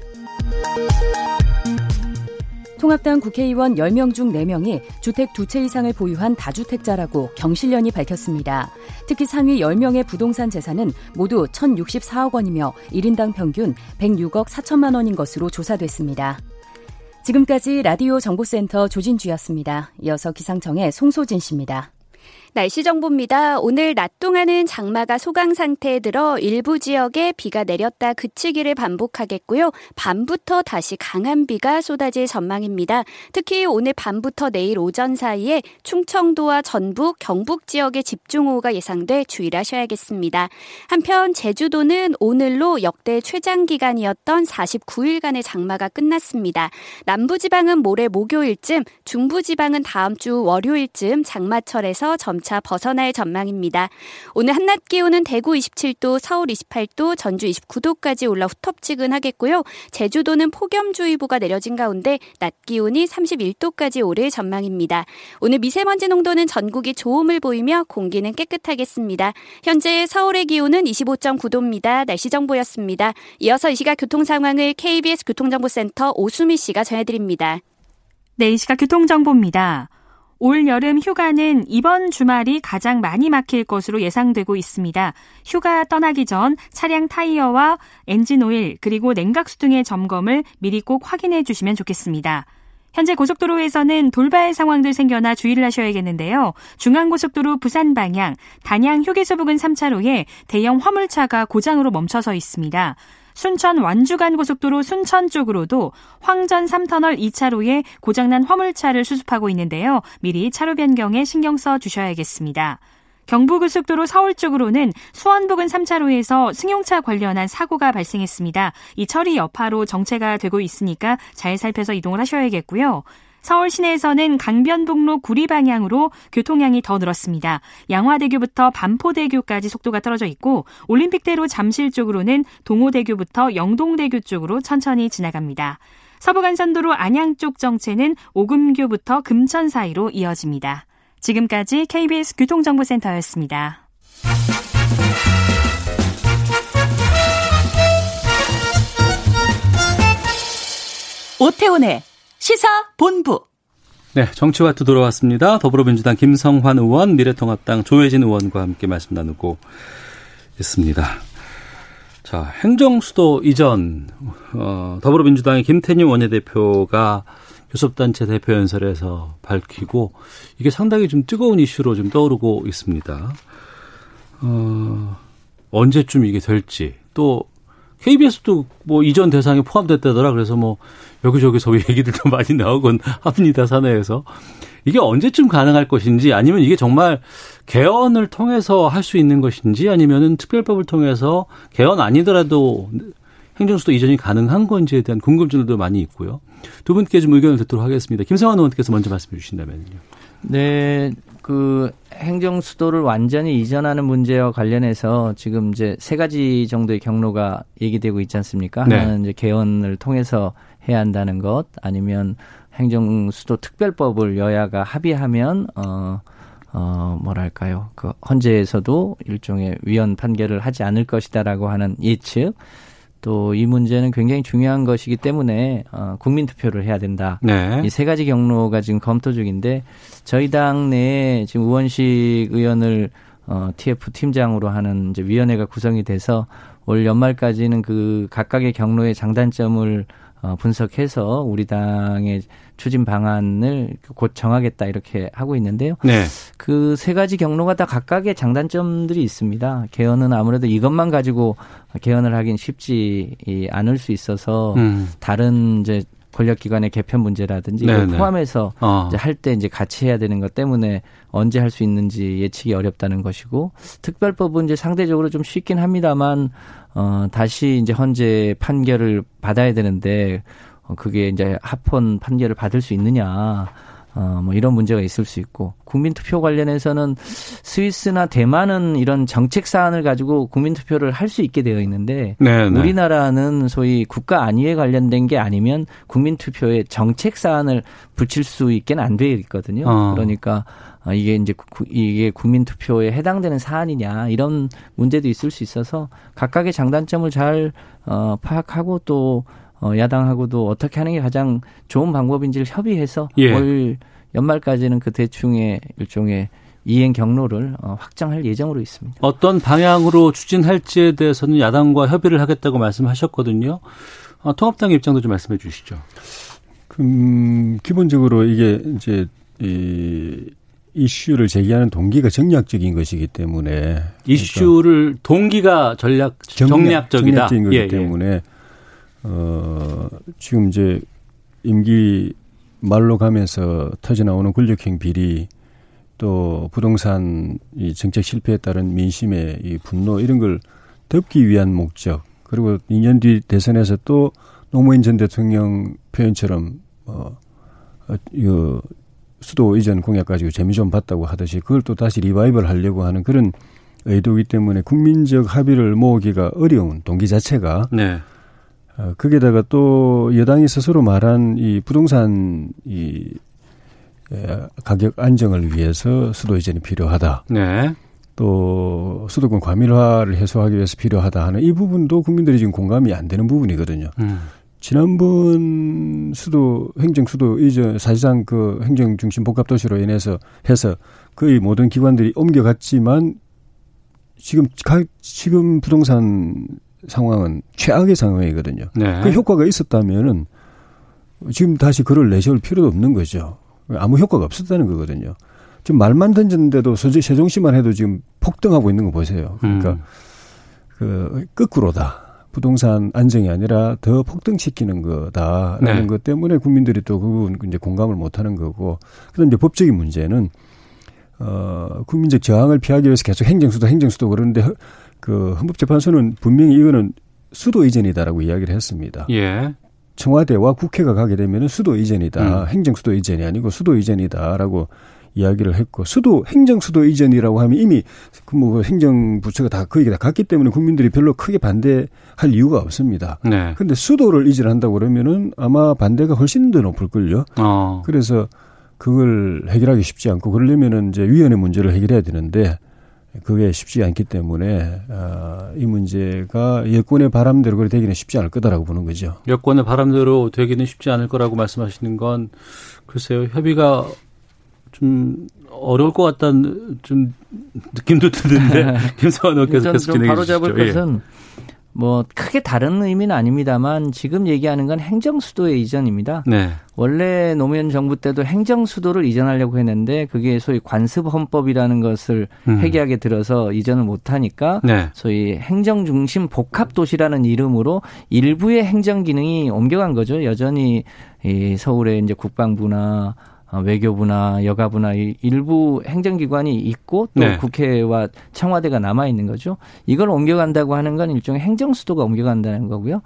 통합당 국회의원 10명 중 4명이 주택 2채 이상을 보유한 다주택자라고 경실련이 밝혔습니다. 특히 상위 10명의 부동산 재산은 모두 1,064억 원이며 1인당 평균 106억 4천만 원인 것으로 조사됐습니다. 지금까지 라디오 정보센터 조진주였습니다. 이어서 기상청의 송소진 씨입니다. 날씨 정보입니다. 오늘 낮 동안은 장마가 소강 상태에 들어 일부 지역에 비가 내렸다 그치기를 반복하겠고요. 밤부터 다시 강한 비가 쏟아질 전망입니다. 특히 오늘 밤부터 내일 오전 사이에 충청도와 전북, 경북 지역에 집중호우가 예상돼 주의를 하셔야겠습니다. 한편 제주도는 오늘로 역대 최장 기간이었던 49일간의 장마가 끝났습니다. 남부지방은 모레 목요일쯤, 중부지방은 다음 주 월요일쯤 장마철에서 점차 벗어날 전망입니다. 오늘 한낮 기온은 대구 27도, 서울 28도, 전주 29도까지 올라 후텁지근하겠고요. 제주도는 폭염주의보가 내려진 가운데 낮 기온이 31도까지 오를 전망입니다. 오늘 미세먼지 농도는 전국이 좋음을 보이며 공기는 깨끗하겠습니다. 현재 서울의 기온은 25.9도입니다. 날씨 정보였습니다. 이어서 이 시각 교통 상황을 KBS 교통정보센터 오수미 씨가 전해드립니다. 네, 이 시각 교통정보입니다. 올 여름 휴가는 이번 주말이 가장 많이 막힐 것으로 예상되고 있습니다. 휴가 떠나기 전 차량 타이어와 엔진 오일 그리고 냉각수 등의 점검을 미리 꼭 확인해 주시면 좋겠습니다. 현재 고속도로에서는 돌발 상황들 생겨나 주의를 하셔야겠는데요. 중앙고속도로 부산 방향 단양 휴게소 부근 3차로에 대형 화물차가 고장으로 멈춰서 있습니다. 순천 완주간 고속도로 순천 쪽으로도 황전 3터널 2차로에 고장난 화물차를 수습하고 있는데요. 미리 차로 변경에 신경 써 주셔야겠습니다. 경부고속도로 서울 쪽으로는 수원 부근 3차로에서 승용차 관련한 사고가 발생했습니다. 이 처리 여파로 정체가 되고 있으니까 잘 살펴서 이동을 하셔야겠고요. 서울 시내에서는 강변북로 구리 방향으로 교통량이 더 늘었습니다. 양화대교부터 반포대교까지 속도가 떨어져 있고 올림픽대로 잠실 쪽으로는 동호대교부터 영동대교 쪽으로 천천히 지나갑니다. 서부간선도로 안양 쪽 정체는 오금교부터 금천 사이로 이어집니다. 지금까지 KBS 교통정보센터였습니다. 오태훈의 시사본부. 네, 정치와트 돌아왔습니다. 더불어민주당 김성환 의원, 미래통합당 조혜진 의원과 함께 말씀 나누고 있습니다. 자, 행정수도 이전 더불어민주당의 김태년 원내대표가 교섭단체 대표연설에서 밝히고 이게 상당히 좀 뜨거운 이슈로 좀 떠오르고 있습니다. 언제쯤 이게 될지 또. KBS도 뭐 이전 대상에 포함됐다더라. 그래서 뭐 여기저기서 얘기들도 많이 나오곤 합니다. 사내에서. 이게 언제쯤 가능할 것인지 아니면 이게 정말 개헌을 통해서 할 수 있는 것인지 아니면은 특별법을 통해서 개헌 아니더라도 행정수도 이전이 가능한 건지에 대한 궁금증들도 많이 있고요. 두 분께 좀 의견을 듣도록 하겠습니다. 김성환 의원께서 먼저 말씀해 주신다면요. 네. 그 행정수도를 완전히 이전하는 문제와 관련해서 지금 이제 세 가지 정도의 경로가 얘기되고 있지 않습니까? 네. 하나는 이제 개헌을 통해서 해야 한다는 것, 아니면 행정수도 특별법을 여야가 합의하면 뭐랄까요? 그 헌재에서도 일종의 위헌 판결을 하지 않을 것이다라고 하는 예측. 또 이 문제는 굉장히 중요한 것이기 때문에 국민투표를 해야 된다. 네. 이 세 가지 경로가 지금 검토 중인데 저희 당내에 지금 우원식 의원을 TF 팀장으로 하는 이제 위원회가 구성이 돼서 올 연말까지는 그 각각의 경로의 장단점을 분석해서 우리 당의 추진 방안을 곧 정하겠다 이렇게 하고 있는데요. 네. 그 세 가지 경로가 다 각각의 장단점들이 있습니다. 개헌은 아무래도 이것만 가지고 개헌을 하긴 쉽지 않을 수 있어서 다른 이제 권력기관의 개편 문제라든지 이걸 포함해서 할 때 이제 같이 해야 되는 것 때문에 언제 할 수 있는지 예측이 어렵다는 것이고 특별법은 이제 상대적으로 좀 쉽긴 합니다만 다시 이제 헌재 판결을 받아야 되는데 그게 이제 합헌 판결을 받을 수 있느냐, 뭐 이런 문제가 있을 수 있고, 국민투표 관련해서는 스위스나 대만은 이런 정책 사안을 가지고 국민투표를 할 수 있게 되어 있는데, 네네. 우리나라는 소위 국가 안위에 관련된 게 아니면 국민투표에 정책 사안을 붙일 수 있게는 안 되어 있거든요. 그러니까 이게 이제 이게 국민투표에 해당되는 사안이냐 이런 문제도 있을 수 있어서 각각의 장단점을 잘 파악하고 또 야당하고도 어떻게 하는 게 가장 좋은 방법인지를 협의해서 예. 올 연말까지는 그 대충의 일종의 이행 경로를 확정할 예정으로 있습니다. 어떤 방향으로 추진할지에 대해서는 야당과 협의를 하겠다고 말씀하셨거든요. 통합당의 입장도 좀 말씀해 주시죠. 기본적으로 이게 이제 이 이슈를 제기하는 동기가 정략적인 것이기 때문에 이슈를 그러니까 동기가 정략적이다. 정략적인 거기 때문에 지금 이제 임기 말로 가면서 터져나오는 권력형 비리 또 부동산 이 정책 실패에 따른 민심의 이 분노 이런 걸 덮기 위한 목적 그리고 2년 뒤 대선에서 또 노무현 전 대통령 표현처럼 수도 이전 공약 가지고 재미 좀 봤다고 하듯이 그걸 또 다시 리바이벌 하려고 하는 그런 의도이기 때문에 국민적 합의를 모으기가 어려운 동기 자체가 네. 거기에다가 또 여당이 스스로 말한 이 부동산 이 가격 안정을 위해서 수도 이전이 필요하다. 네. 또 수도권 과밀화를 해소하기 위해서 필요하다 하는 이 부분도 국민들이 지금 공감이 안 되는 부분이거든요. 지난번 행정 수도 이전 사실상 그 행정 중심 복합 도시로 인해서 해서 거의 모든 기관들이 옮겨갔지만 지금 부동산 상황은 최악의 상황이거든요. 네. 그 효과가 있었다면은 지금 다시 글을 내세울 필요도 없는 거죠. 아무 효과가 없었다는 거거든요. 지금 말만 던졌는데도 세종시만 해도 지금 폭등하고 있는 거 보세요. 그러니까 그 거꾸로다. 부동산 안정이 아니라 더 폭등시키는 거다라는 네. 것 때문에 국민들이 또 그 부분 이제 공감을 못하는 거고. 그다음에 이제 법적인 문제는 국민적 저항을 피하기 위해서 계속 행정수도 그러는데. 그 헌법재판소는 분명히 이거는 수도 이전이다라고 이야기를 했습니다. 예. 청와대와 국회가 가게 되면 수도 이전이다. 행정수도 이전이 아니고 수도 이전이다라고 이야기를 했고 행정수도 이전이라고 하면 이미 뭐 행정부처가 다 거기에 다 갔기 때문에 국민들이 별로 크게 반대할 이유가 없습니다. 네. 그런데 수도를 이전한다고 그러면은 아마 반대가 훨씬 더 높을걸요. 그래서 그걸 해결하기 쉽지 않고 그러려면은 이제 위원회 문제를 해결해야 되는데 그게 쉽지 않기 때문에 이 문제가 여권의 바람대로 되기는 쉽지 않을 거다라고 보는 거죠. 여권의 바람대로 되기는 쉽지 않을 거라고 말씀하시는 건 글쎄요. 협의가 좀 어려울 것 같다는 좀 느낌도 드는데 김성환 의원께서 계속 진행해 주시죠. 바로 잡을 것은 뭐 크게 다른 의미는 아닙니다만 지금 얘기하는 건 행정수도의 이전입니다. 네. 원래 노무현 정부 때도 행정수도를 이전하려고 했는데 그게 소위 관습헌법이라는 것을 회귀하게 들어서 이전을 못하니까 네. 소위 행정중심 복합도시라는 이름으로 일부의 행정기능이 옮겨간 거죠. 여전히 이 서울에 이제 국방부나 외교부나 여가부나 일부 행정기관이 있고 또 네. 국회와 청와대가 남아있는 거죠. 이걸 옮겨간다고 하는 건 일종의 행정수도가 옮겨간다는 거고요.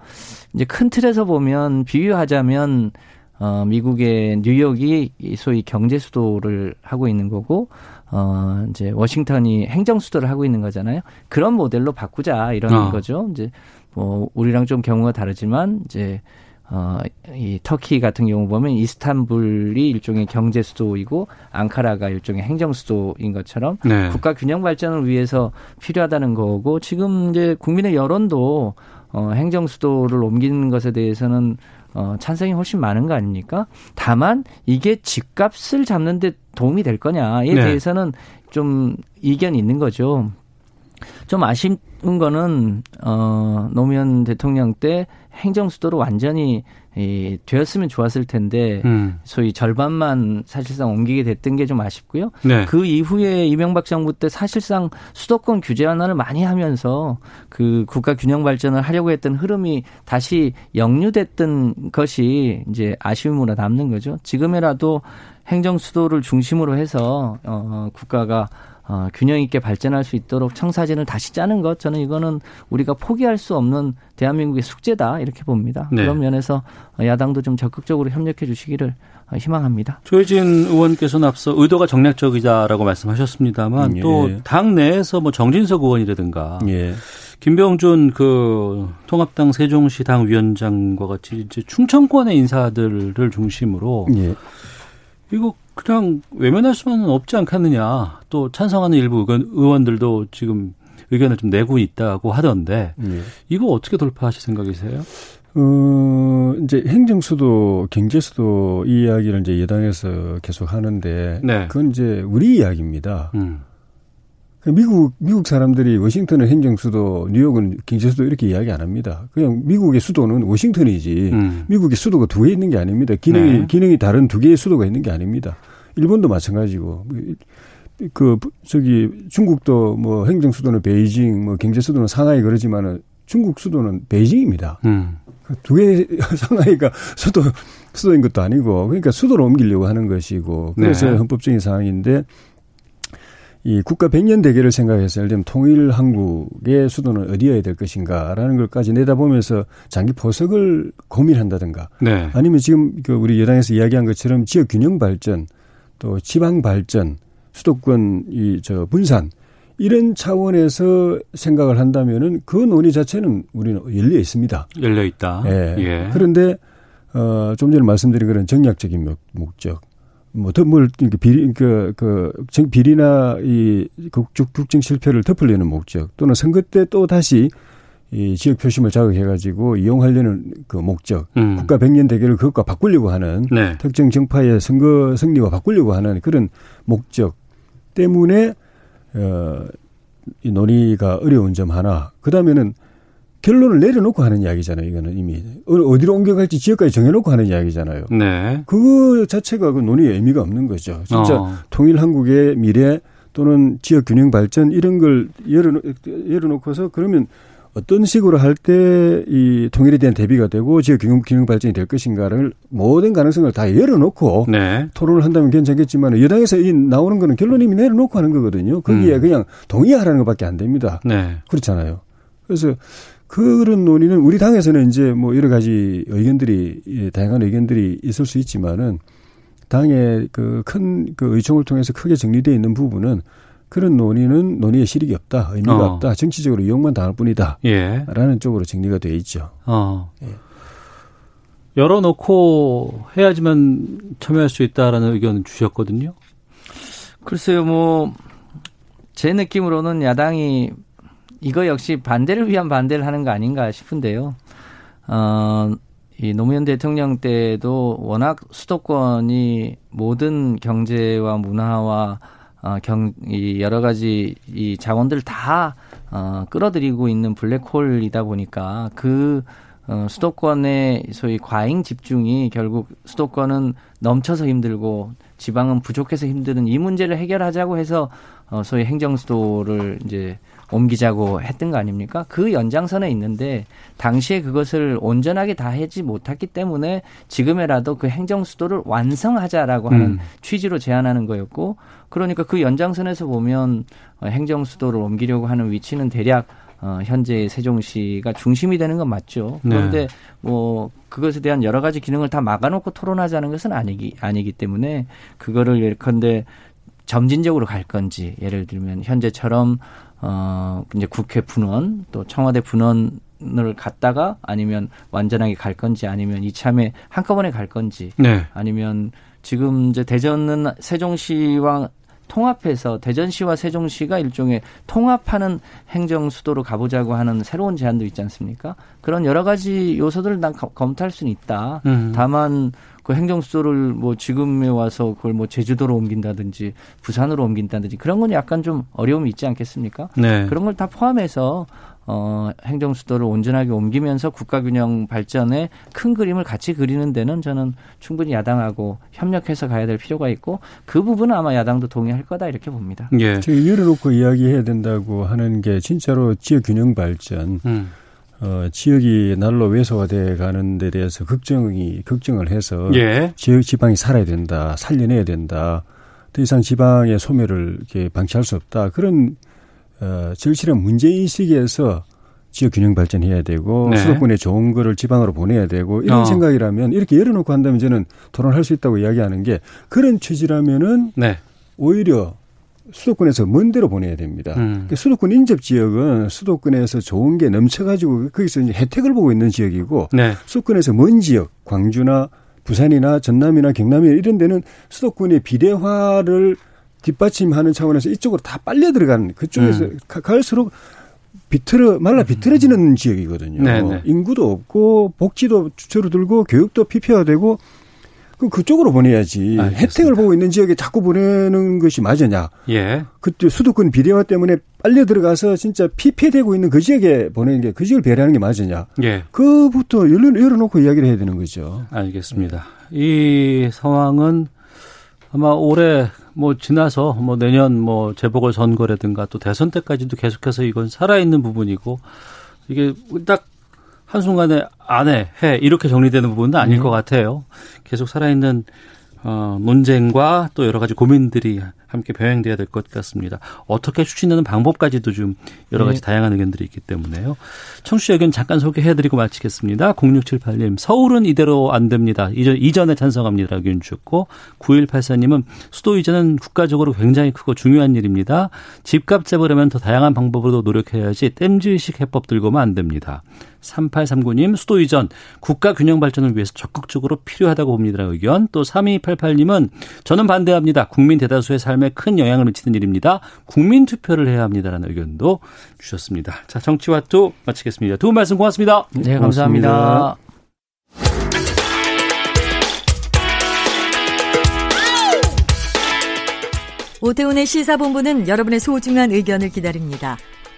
이제 큰 틀에서 보면 비유하자면 미국의 뉴욕이 소위 경제수도를 하고 있는 거고 이제 워싱턴이 행정수도를 하고 있는 거잖아요. 그런 모델로 바꾸자 이런 거죠. 이제 뭐 우리랑 좀 경우가 다르지만 이제 이 터키 같은 경우 보면 이스탄불이 일종의 경제 수도이고 앙카라가 일종의 행정 수도인 것처럼 네. 국가 균형 발전을 위해서 필요하다는 거고 지금 이제 국민의 여론도 행정 수도를 옮기는 것에 대해서는 찬성이 훨씬 많은 거 아닙니까? 다만 이게 집값을 잡는 데 도움이 될 거냐에 네. 대해서는 좀 이견이 있는 거죠. 좀 아쉬운 거는 노무현 대통령 때 행정수도로 완전히 되었으면 좋았을 텐데 소위 절반만 사실상 옮기게 됐던 게 좀 아쉽고요. 네. 그 이후에 이명박 정부 때 사실상 수도권 규제 완화를 많이 하면서 그 국가 균형 발전을 하려고 했던 흐름이 다시 역류됐던 것이 이제 아쉬움으로 남는 거죠. 지금이라도 행정수도를 중심으로 해서 국가가 균형 있게 발전할 수 있도록 청사진을 다시 짜는 것, 저는 이거는 우리가 포기할 수 없는 대한민국의 숙제다 이렇게 봅니다. 네. 그런 면에서 야당도 좀 적극적으로 협력해 주시기를 희망합니다. 조혜진 의원께서는 앞서 의도가 정략적이다라고 말씀하셨습니다만, 예, 또 당 내에서 뭐 정진석 의원이라든가, 예, 김병준 그 통합당 세종시 당 위원장과 같이 이제 충청권의 인사들을 중심으로, 예, 이거 그냥 외면할 수는 없지 않겠느냐. 또 찬성하는 일부 의원들도 지금 의견을 좀 내고 있다고 하던데, 예, 이거 어떻게 돌파하실 생각이세요? 이제 행정수도, 경제수도 이 이야기를 이제 여당에서 계속 하는데, 네, 그건 이제 우리 이야기입니다. 미국 사람들이 워싱턴은 행정수도, 뉴욕은 경제수도 이렇게 이야기 안 합니다. 그냥 미국의 수도는 워싱턴이지, 미국의 수도가 두 개 있는 게 아닙니다. 기능이, 네, 기능이 다른 두 개의 수도가 있는 게 아닙니다. 일본도 마찬가지고, 중국도 뭐 행정수도는 베이징, 뭐 경제수도는 상하이 그러지만은 중국 수도는 베이징입니다. 두 개의 상하이가 수도인 것도 아니고, 그러니까 수도로 옮기려고 하는 것이고, 그래서, 네, 헌법적인 상황인데, 이 국가 100년 대계를 생각해서 예를 들면 통일 한국의 수도는 어디여야 될 것인가라는 걸까지 내다보면서 장기 포석을 고민한다든가, 네, 아니면 지금 우리 여당에서 이야기한 것처럼 지역 균형 발전, 또 지방 발전, 수도권 분산, 이런 차원에서 생각을 한다면은 그 논의 자체는 우리는 열려 있습니다. 열려 있다. 예. 예. 그런데 좀 전에 말씀드린 그런 정략적인 목적, 뭐 덮을 비리나 이 국정 실패를 덮으려는 목적, 또는 선거 때 또 다시 이 지역 표심을 자극해가지고 이용하려는 그 목적, 국가 100년 대결을 그것과 바꾸려고 하는, 네, 특정 정파의 선거 승리와 바꾸려고 하는 그런 목적 때문에 이 논의가 어려운 점 하나, 그 다음에는 결론을 내려놓고 하는 이야기잖아요. 이거는 이미 어디로 옮겨갈지 지역까지 정해놓고 하는 이야기잖아요. 네. 그거 자체가 그 논의의 의미가 없는 거죠. 진짜 통일 한국의 미래 또는 지역 균형 발전 이런 걸 열어놓고서 그러면 어떤 식으로 할 때 이 통일에 대한 대비가 되고 지역 균형 발전이 될 것인가를 모든 가능성을 다 열어놓고, 네, 토론을 한다면 괜찮겠지만 여당에서 나오는 거는 결론 이미 내려놓고 하는 거거든요. 거기에 그냥 동의하라는 것밖에 안 됩니다. 네. 그렇잖아요. 그래서 그런 논의는 우리 당에서는 이제 뭐 여러 가지 의견들이, 다양한 의견들이 있을 수 있지만은 당의 그 큰 그 의총을 통해서 크게 정리되어 있는 부분은 그런 논의는 논의의 실익이 없다, 의미가 없다, 정치적으로 이용만 당할 뿐이다, 예, 라는 쪽으로 정리가 되어 있죠. 예. 열어놓고 해야지만 참여할 수 있다라는 의견을 주셨거든요. 글쎄요, 뭐 제 느낌으로는 야당이 이거 역시 반대를 위한 반대를 하는 거 아닌가 싶은데요. 이 노무현 대통령 때도 워낙 수도권이 모든 경제와 문화와 이 여러 가지 이 자원들 다 끌어들이고 있는 블랙홀이다 보니까 그 수도권의 소위 과잉 집중이 결국 수도권은 넘쳐서 힘들고 지방은 부족해서 힘드는 이 문제를 해결하자고 해서 소위 행정수도를 이제 옮기자고 했던 거 아닙니까? 그 연장선에 있는데 당시에 그것을 온전하게 다 하지 못했기 때문에 지금이라도 그 행정수도를 완성하자라고 하는 취지로 제안하는 거였고, 그러니까 그 연장선에서 보면 행정수도를 옮기려고 하는 위치는 대략 현재 세종시가 중심이 되는 건 맞죠. 그런데, 네, 뭐 그것에 대한 여러 가지 기능을 다 막아놓고 토론하자는 것은 아니기 때문에 그거를 예컨대 점진적으로 갈 건지, 예를 들면 현재처럼 이제 국회 분원, 또 청와대 분원을 갔다가 아니면 완전하게 갈 건지, 아니면 이참에 한꺼번에 갈 건지, 네, 아니면 지금 이제 대전은 세종시와 통합해서 대전시와 세종시가 일종의 통합하는 행정수도로 가보자고 하는 새로운 제안도 있지 않습니까? 그런 여러 가지 요소들을 난 검토할 수는 있다. 다만 그 행정수도를 뭐 지금에 와서 그걸 뭐 제주도로 옮긴다든지 부산으로 옮긴다든지 그런 건 약간 좀 어려움이 있지 않겠습니까? 네. 그런 걸 다 포함해서 행정수도를 온전하게 옮기면서 국가균형 발전의 큰 그림을 같이 그리는 데는 저는 충분히 야당하고 협력해서 가야 될 필요가 있고, 그 부분은 아마 야당도 동의할 거다 이렇게 봅니다. 예. 제가 열어놓고 이야기해야 된다고 하는 게 진짜로 지역균형 발전, 지역이 날로 왜소화돼 가는 데 대해서 걱정을 해서, 예, 지역 지방이 살아야 된다, 살려내야 된다, 더 이상 지방의 소멸을 이렇게 방치할 수 없다. 그런 절실한 문제인식에서 지역균형 발전해야 되고 네. 수도권에 좋은 거를 지방으로 보내야 되고 이런 생각이라면 이렇게 열어놓고 한다면 저는 토론할 수 있다고 이야기하는 게 그런 취지라면은 네. 오히려 수도권에서 먼 데로 보내야 됩니다. 그러니까 수도권 인접 지역은 수도권에서 좋은 게 넘쳐가지고 거기서 이제 혜택을 보고 있는 지역이고 네. 수도권에서 먼 지역 광주나 부산이나 전남이나 경남이나 이런 데는 수도권의 비례화를 뒷받침하는 차원에서 이쪽으로 다 빨려 들어가는 그쪽에서 갈수록 말라 비틀어지는 지역이거든요. 네네. 인구도 없고 복지도 줄어들고 교육도 피폐화되고 그럼 그쪽으로 보내야지. 알겠습니다. 혜택을 보고 있는 지역에 자꾸 보내는 것이 맞으냐. 예. 그때 수도권 비례화 때문에 빨려 들어가서 진짜 피폐되고 있는 그 지역에 보내는 게 그 지역을 배려하는 게 맞으냐. 예. 그부터 열어놓고 이야기를 해야 되는 거죠. 알겠습니다. 이 상황은 아마 올해 지나서 내년 재보궐 선거라든가 또 대선 때까지도 계속해서 이건 살아있는 부분이고 이게 딱 한순간에 안 해, 해 이렇게 정리되는 부분은 아닐 것 같아요. 계속 살아있는 논쟁과 또 여러 가지 고민들이 함께 병행돼야 될 것 같습니다. 어떻게 추진하는 방법까지도 좀 여러 가지 다양한 의견들이 있기 때문에요. 청취자 의견 잠깐 소개해드리고 마치겠습니다. 0678님 서울은 이대로 안 됩니다. 이전에 찬성합니다. 라고 주셨고 9184님은 수도 이전은 국가적으로 굉장히 크고 중요한 일입니다. 집값 잡으려면 더 다양한 방법으로 노력해야지 땜질식 해법 들고만 안 됩니다. 3839님 수도 이전 국가 균형 발전을 위해서 적극적으로 필요하다고 봅니다. 의견 또 3288님은 저는 반대합니다. 국민 대다수의 삶에 큰 영향을 미치는 일입니다. 국민 투표를 해야 합니다라는 의견도 주셨습니다. 자, 정치와 투 마치겠습니다. 두 분 말씀 고맙습니다. 네, 고맙습니다. 감사합니다. 오태훈의 시사본부는 여러분의 소중한 의견을 기다립니다.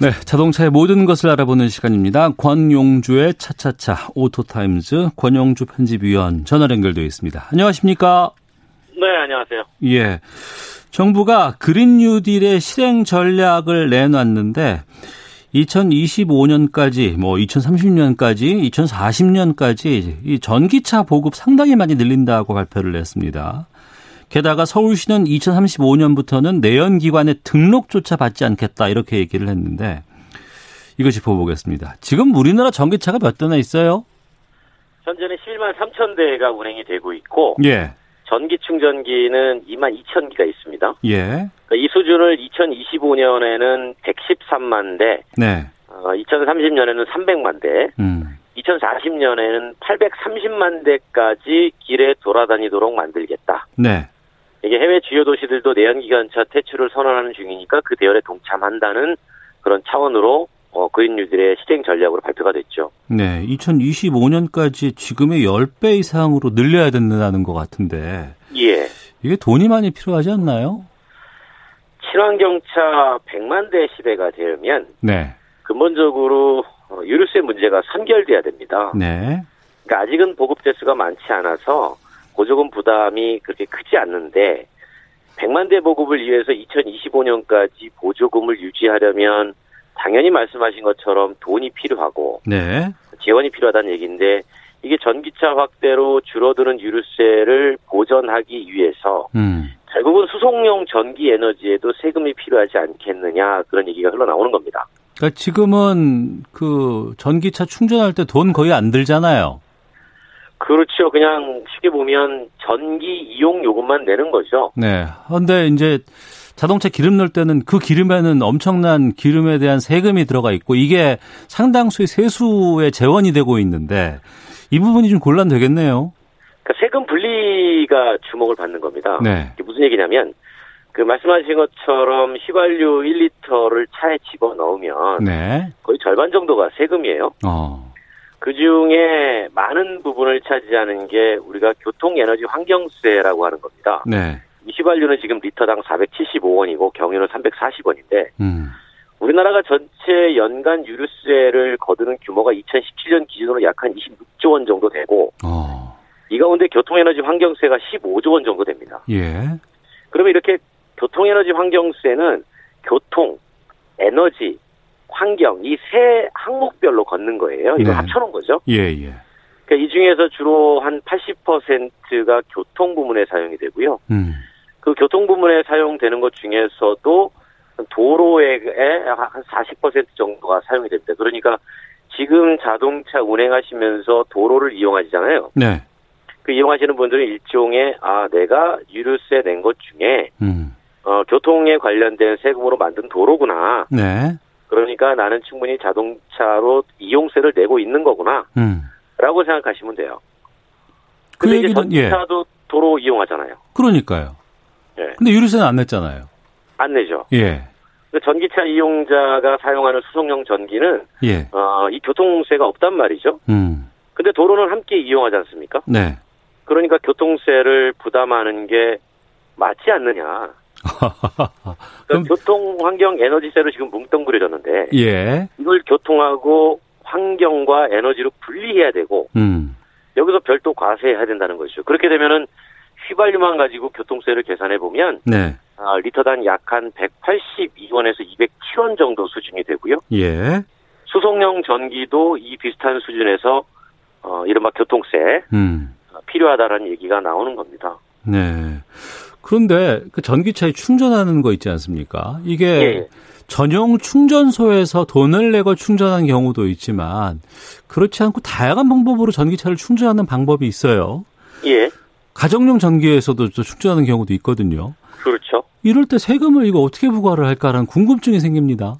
네, 자동차의 모든 것을 알아보는 시간입니다. 권용주의 차차차 오토타임즈 권용주 편집위원 전화 연결되어 있습니다. 안녕하십니까? 네, 안녕하세요. 예, 정부가 그린 뉴딜의 실행 전략을 내놨는데 2025년까지, 2030년까지, 2040년까지 이 전기차 보급 상당히 많이 늘린다고 발표를 냈습니다. 게다가 서울시는 2035년부터는 내연기관의 등록조차 받지 않겠다 이렇게 얘기를 했는데 이거 짚어보겠습니다. 지금 우리나라 전기차가 몇 대나 있어요? 현재는 11만 3천 대가 운행이 되고 있고 예. 전기 충전기는 2만 2천 기가 있습니다. 예. 그러니까 이 수준을 2025년에는 113만 대, 네. 2030년에는 300만 대, 2040년에는 830만 대까지 길에 돌아다니도록 만들겠다. 네. 이게 해외 주요 도시들도 내연기관차 퇴출을 선언하는 중이니까 그 대열에 동참한다는 그런 차원으로 그린 뉴딜의 실행 전략으로 발표가 됐죠. 네, 2025년까지 지금의 10배 이상으로 늘려야 된다는 것 같은데 예. 이게 돈이 많이 필요하지 않나요? 친환경차 100만 대 시대가 되면 네. 근본적으로 유류세 문제가 선결돼야 됩니다. 네. 그러니까 아직은 보급 대수가 많지 않아서 보조금 부담이 그렇게 크지 않는데 100만 대 보급을 위해서 2025년까지 보조금을 유지하려면 당연히 말씀하신 것처럼 돈이 필요하고 네. 재원이 필요하다는 얘기인데 이게 전기차 확대로 줄어드는 유류세를 보전하기 위해서 결국은 수송용 전기 에너지에도 세금이 필요하지 않겠느냐 그런 얘기가 흘러나오는 겁니다. 그러니까 지금은 그 전기차 충전할 때 돈 거의 안 들잖아요. 그렇죠. 그냥 쉽게 보면 전기 이용 요금만 내는 거죠. 네. 그런데 이제 자동차 기름 넣을 때는 그 기름에는 엄청난 기름에 대한 세금이 들어가 있고 이게 상당수의 세수의 재원이 되고 있는데 이 부분이 좀 곤란되겠네요. 그러니까 세금 분리가 주목을 받는 겁니다. 네. 이게 무슨 얘기냐면 그 말씀하신 것처럼 휘발유 1리터를 차에 집어넣으면 네. 거의 절반 정도가 세금이에요. 그중에 많은 부분을 차지하는 게 우리가 교통에너지 환경세라고 하는 겁니다. 네. 휘발유는 지금 리터당 475원이고 경유는 340원인데 우리나라가 전체 연간 유류세를 거두는 규모가 2017년 기준으로 약 한 26조 원 정도 되고 이 가운데 교통에너지 환경세가 15조 원 정도 됩니다. 예. 그러면 이렇게 교통에너지 환경세는 교통, 에너지, 환경 이 세 항목별로 걷는 거예요. 이거 네. 합쳐놓은 거죠. 예예. 그러니까 이 중에서 주로 한 80%가 교통 부문에 사용이 되고요. 그 교통 부문에 사용되는 것 중에서도 도로에 한 40% 정도가 사용이 됩니다. 그러니까 지금 자동차 운행하시면서 도로를 이용하시잖아요. 네. 그 이용하시는 분들은 일종의 내가 유류세 낸 것 중에 교통에 관련된 세금으로 만든 도로구나. 네. 그러니까 나는 충분히 자동차로 이용세를 내고 있는 거구나. 라고 생각하시면 돼요. 근데 이제 전차도 예. 도로 이용하잖아요. 그러니까요. 예. 근데 유류세는 안 냈잖아요. 안 내죠. 예. 전기차 이용자가 사용하는 수송용 전기는 예. 이 교통세가 없단 말이죠. 근데 도로는 함께 이용하지 않습니까? 네. 그러니까 교통세를 부담하는 게 맞지 않느냐. 그럼 교통, 환경, 에너지세로 지금 뭉뚱그려졌는데 예. 이걸 교통하고 환경과 에너지로 분리해야 되고 여기서 별도 과세해야 된다는 것이죠. 그렇게 되면은 휘발유만 가지고 교통세를 계산해 보면 네. 리터당 약 한 182원에서 207원 정도 수준이 되고요. 예. 수송용 전기도 이 비슷한 수준에서 이른바 교통세 필요하다라는 얘기가 나오는 겁니다. 네. 그런데 그 전기차에 충전하는 거 있지 않습니까? 이게 예. 전용 충전소에서 돈을 내고 충전하는 경우도 있지만 그렇지 않고 다양한 방법으로 전기차를 충전하는 방법이 있어요. 예. 가정용 전기에서도 충전하는 경우도 있거든요. 그렇죠. 이럴 때 세금을 이거 어떻게 부과를 할까라는 궁금증이 생깁니다.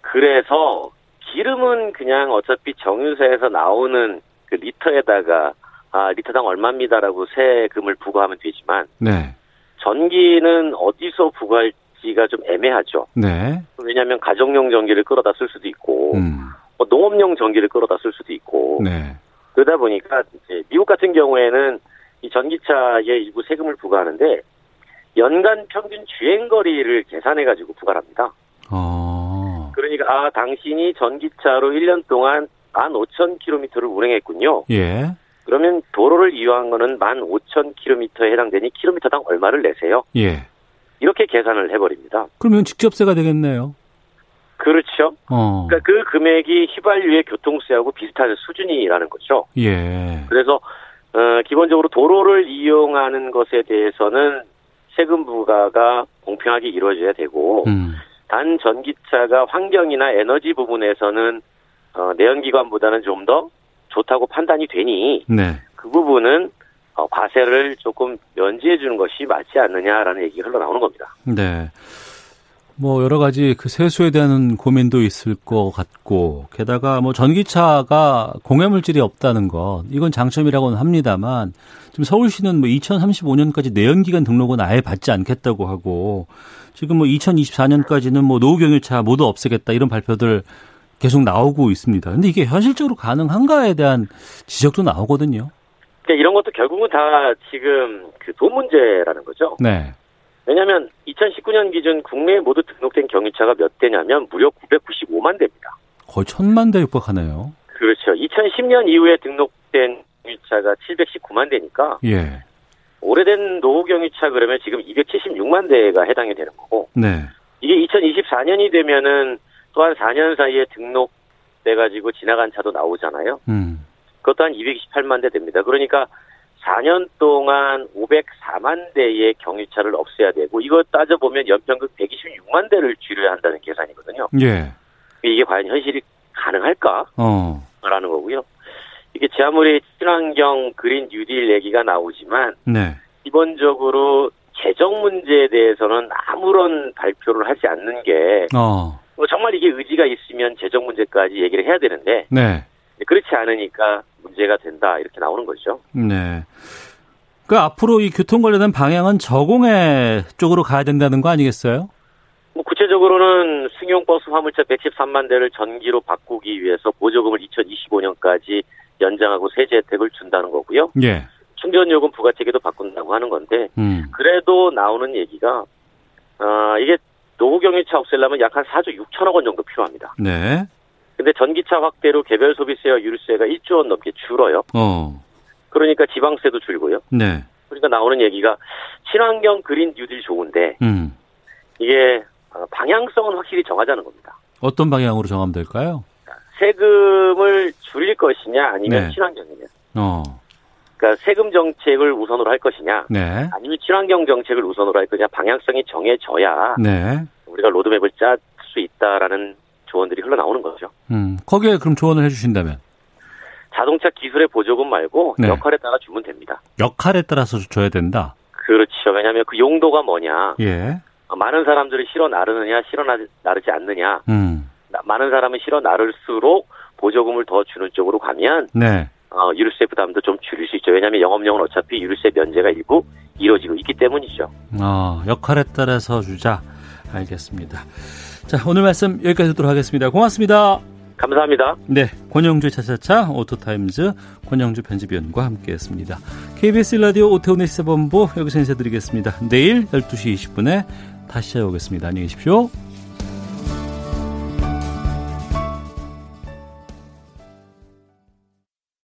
그래서 기름은 그냥 어차피 정유세에서 나오는 그 리터에다가 리터당 얼마입니다라고 세금을 부과하면 되지만 네. 전기는 어디서 부과할지가 좀 애매하죠. 네. 왜냐하면 가정용 전기를 끌어다 쓸 수도 있고 농업용 전기를 끌어다 쓸 수도 있고 네. 그러다 보니까 이제 미국 같은 경우에는 이 전기차에 일부 세금을 부과하는데 연간 평균 주행거리를 계산해가지고 부과합니다. 그러니까 당신이 전기차로 1년 동안 15,000km를 운행했군요. 예. 그러면 도로를 이용한 거는 15,000km에 해당되니 킬로미터당 얼마를 내세요? 예. 이렇게 계산을 해버립니다. 그러면 직접세가 되겠네요. 그렇죠. 그러니까 그 금액이 휘발유의 교통세하고 비슷한 수준이라는 거죠. 예. 그래서 기본적으로 도로를 이용하는 것에 대해서는 세금 부과가 공평하게 이루어져야 되고 단 전기차가 환경이나 에너지 부분에서는 내연기관보다는 좀 더 좋다고 판단이 되니 네. 그 부분은 과세를 조금 면제해 주는 것이 맞지 않느냐라는 얘기가 흘러나오는 겁니다. 네, 뭐 여러 가지 그 세수에 대한 고민도 있을 것 같고 게다가 뭐 전기차가 공해물질이 없다는 것 이건 장점이라고는 합니다만 지금 서울시는 뭐 2035년까지 내연기관 등록은 아예 받지 않겠다고 하고 지금 뭐 2024년까지는 뭐 노후경유차 모두 없애겠다 이런 발표들 계속 나오고 있습니다. 그런데 이게 현실적으로 가능한가에 대한 지적도 나오거든요. 그러니까 이런 것도 결국은 다 지금 그 돈 문제라는 거죠. 네. 왜냐하면 2019년 기준 국내에 모두 등록된 경유차가 몇 대냐면 무려 995만 대입니다. 거의 1,000만 대 육박하네요. 그렇죠. 2010년 이후에 등록된 경유차가 719만 대니까 예. 오래된 노후 경유차 그러면 지금 276만 대가 해당이 되는 거고 네. 이게 2024년이 되면은 또한 4년 사이에 등록돼가지고 지나간 차도 나오잖아요. 그것도 한 228만 대 됩니다. 그러니까 4년 동안 504만 대의 경유차를 없애야 되고 이거 따져보면 연평균 126만 대를 줄여야 한다는 계산이거든요. 예. 이게 과연 현실이 가능할까? 라는 거고요. 이게 제 아무리 친환경 그린 뉴딜 얘기가 나오지만 네. 기본적으로 재정 문제에 대해서는 아무런 발표를 하지 않는 게 정말 이게 의지가 있으면 재정 문제까지 얘기를 해야 되는데 네. 그렇지 않으니까 문제가 된다 이렇게 나오는 거죠. 네. 그러니까 앞으로 이 교통 관련된 방향은 저공해 쪽으로 가야 된다는 거 아니겠어요? 뭐 구체적으로는 승용버스 화물차 113만 대를 전기로 바꾸기 위해서 보조금을 2025년까지 연장하고 세제 혜택을 준다는 거고요. 예. 충전요금 부가체계도 바꾼다고 하는 건데 그래도 나오는 얘기가 이게 노후 소경유차 없애려면 약 한 4조 6천억 원 정도 필요합니다. 네. 근데 전기차 확대로 개별 소비세와 유류세가 1조 원 넘게 줄어요. 그러니까 지방세도 줄고요. 네. 그러니까 나오는 얘기가 친환경 그린 뉴딜 좋은데 이게 방향성은 확실히 정하자는 겁니다. 어떤 방향으로 정하면 될까요? 세금을 줄일 것이냐 아니면 네. 친환경이냐. 그러니까 세금 정책을 우선으로 할 것이냐 네. 아니면 친환경 정책을 우선으로 할 것이냐 방향성이 정해져야 네. 우리가 로드맵을 짤 수 있다라는 조언들이 흘러나오는 거죠. 거기에 그럼 조언을 해 주신다면? 자동차 기술의 보조금 말고 네. 역할에 따라 주면 됩니다. 역할에 따라서 줘야 된다? 그렇죠. 왜냐하면 그 용도가 뭐냐. 예. 많은 사람들을 실어 나르느냐 실어 나르지 않느냐. 많은 사람을 실어 나를수록 보조금을 더 주는 쪽으로 가면 네. 유류세 부담도 좀 줄일 수 있죠. 왜냐하면 영업용은 어차피 유류세 면제가 일부 이루어지고 있기 때문이죠. 역할에 따라서 주자. 알겠습니다. 자, 오늘 말씀 여기까지 듣도록 하겠습니다. 고맙습니다. 감사합니다. 네, 권영주 차차차 오토타임즈 권영주 편집위원과 함께했습니다. KBS 라디오 오태훈의 시사본부 여기서 인사드리겠습니다. 내일 12시 20분에 다시 찾아오겠습니다. 안녕히 계십시오.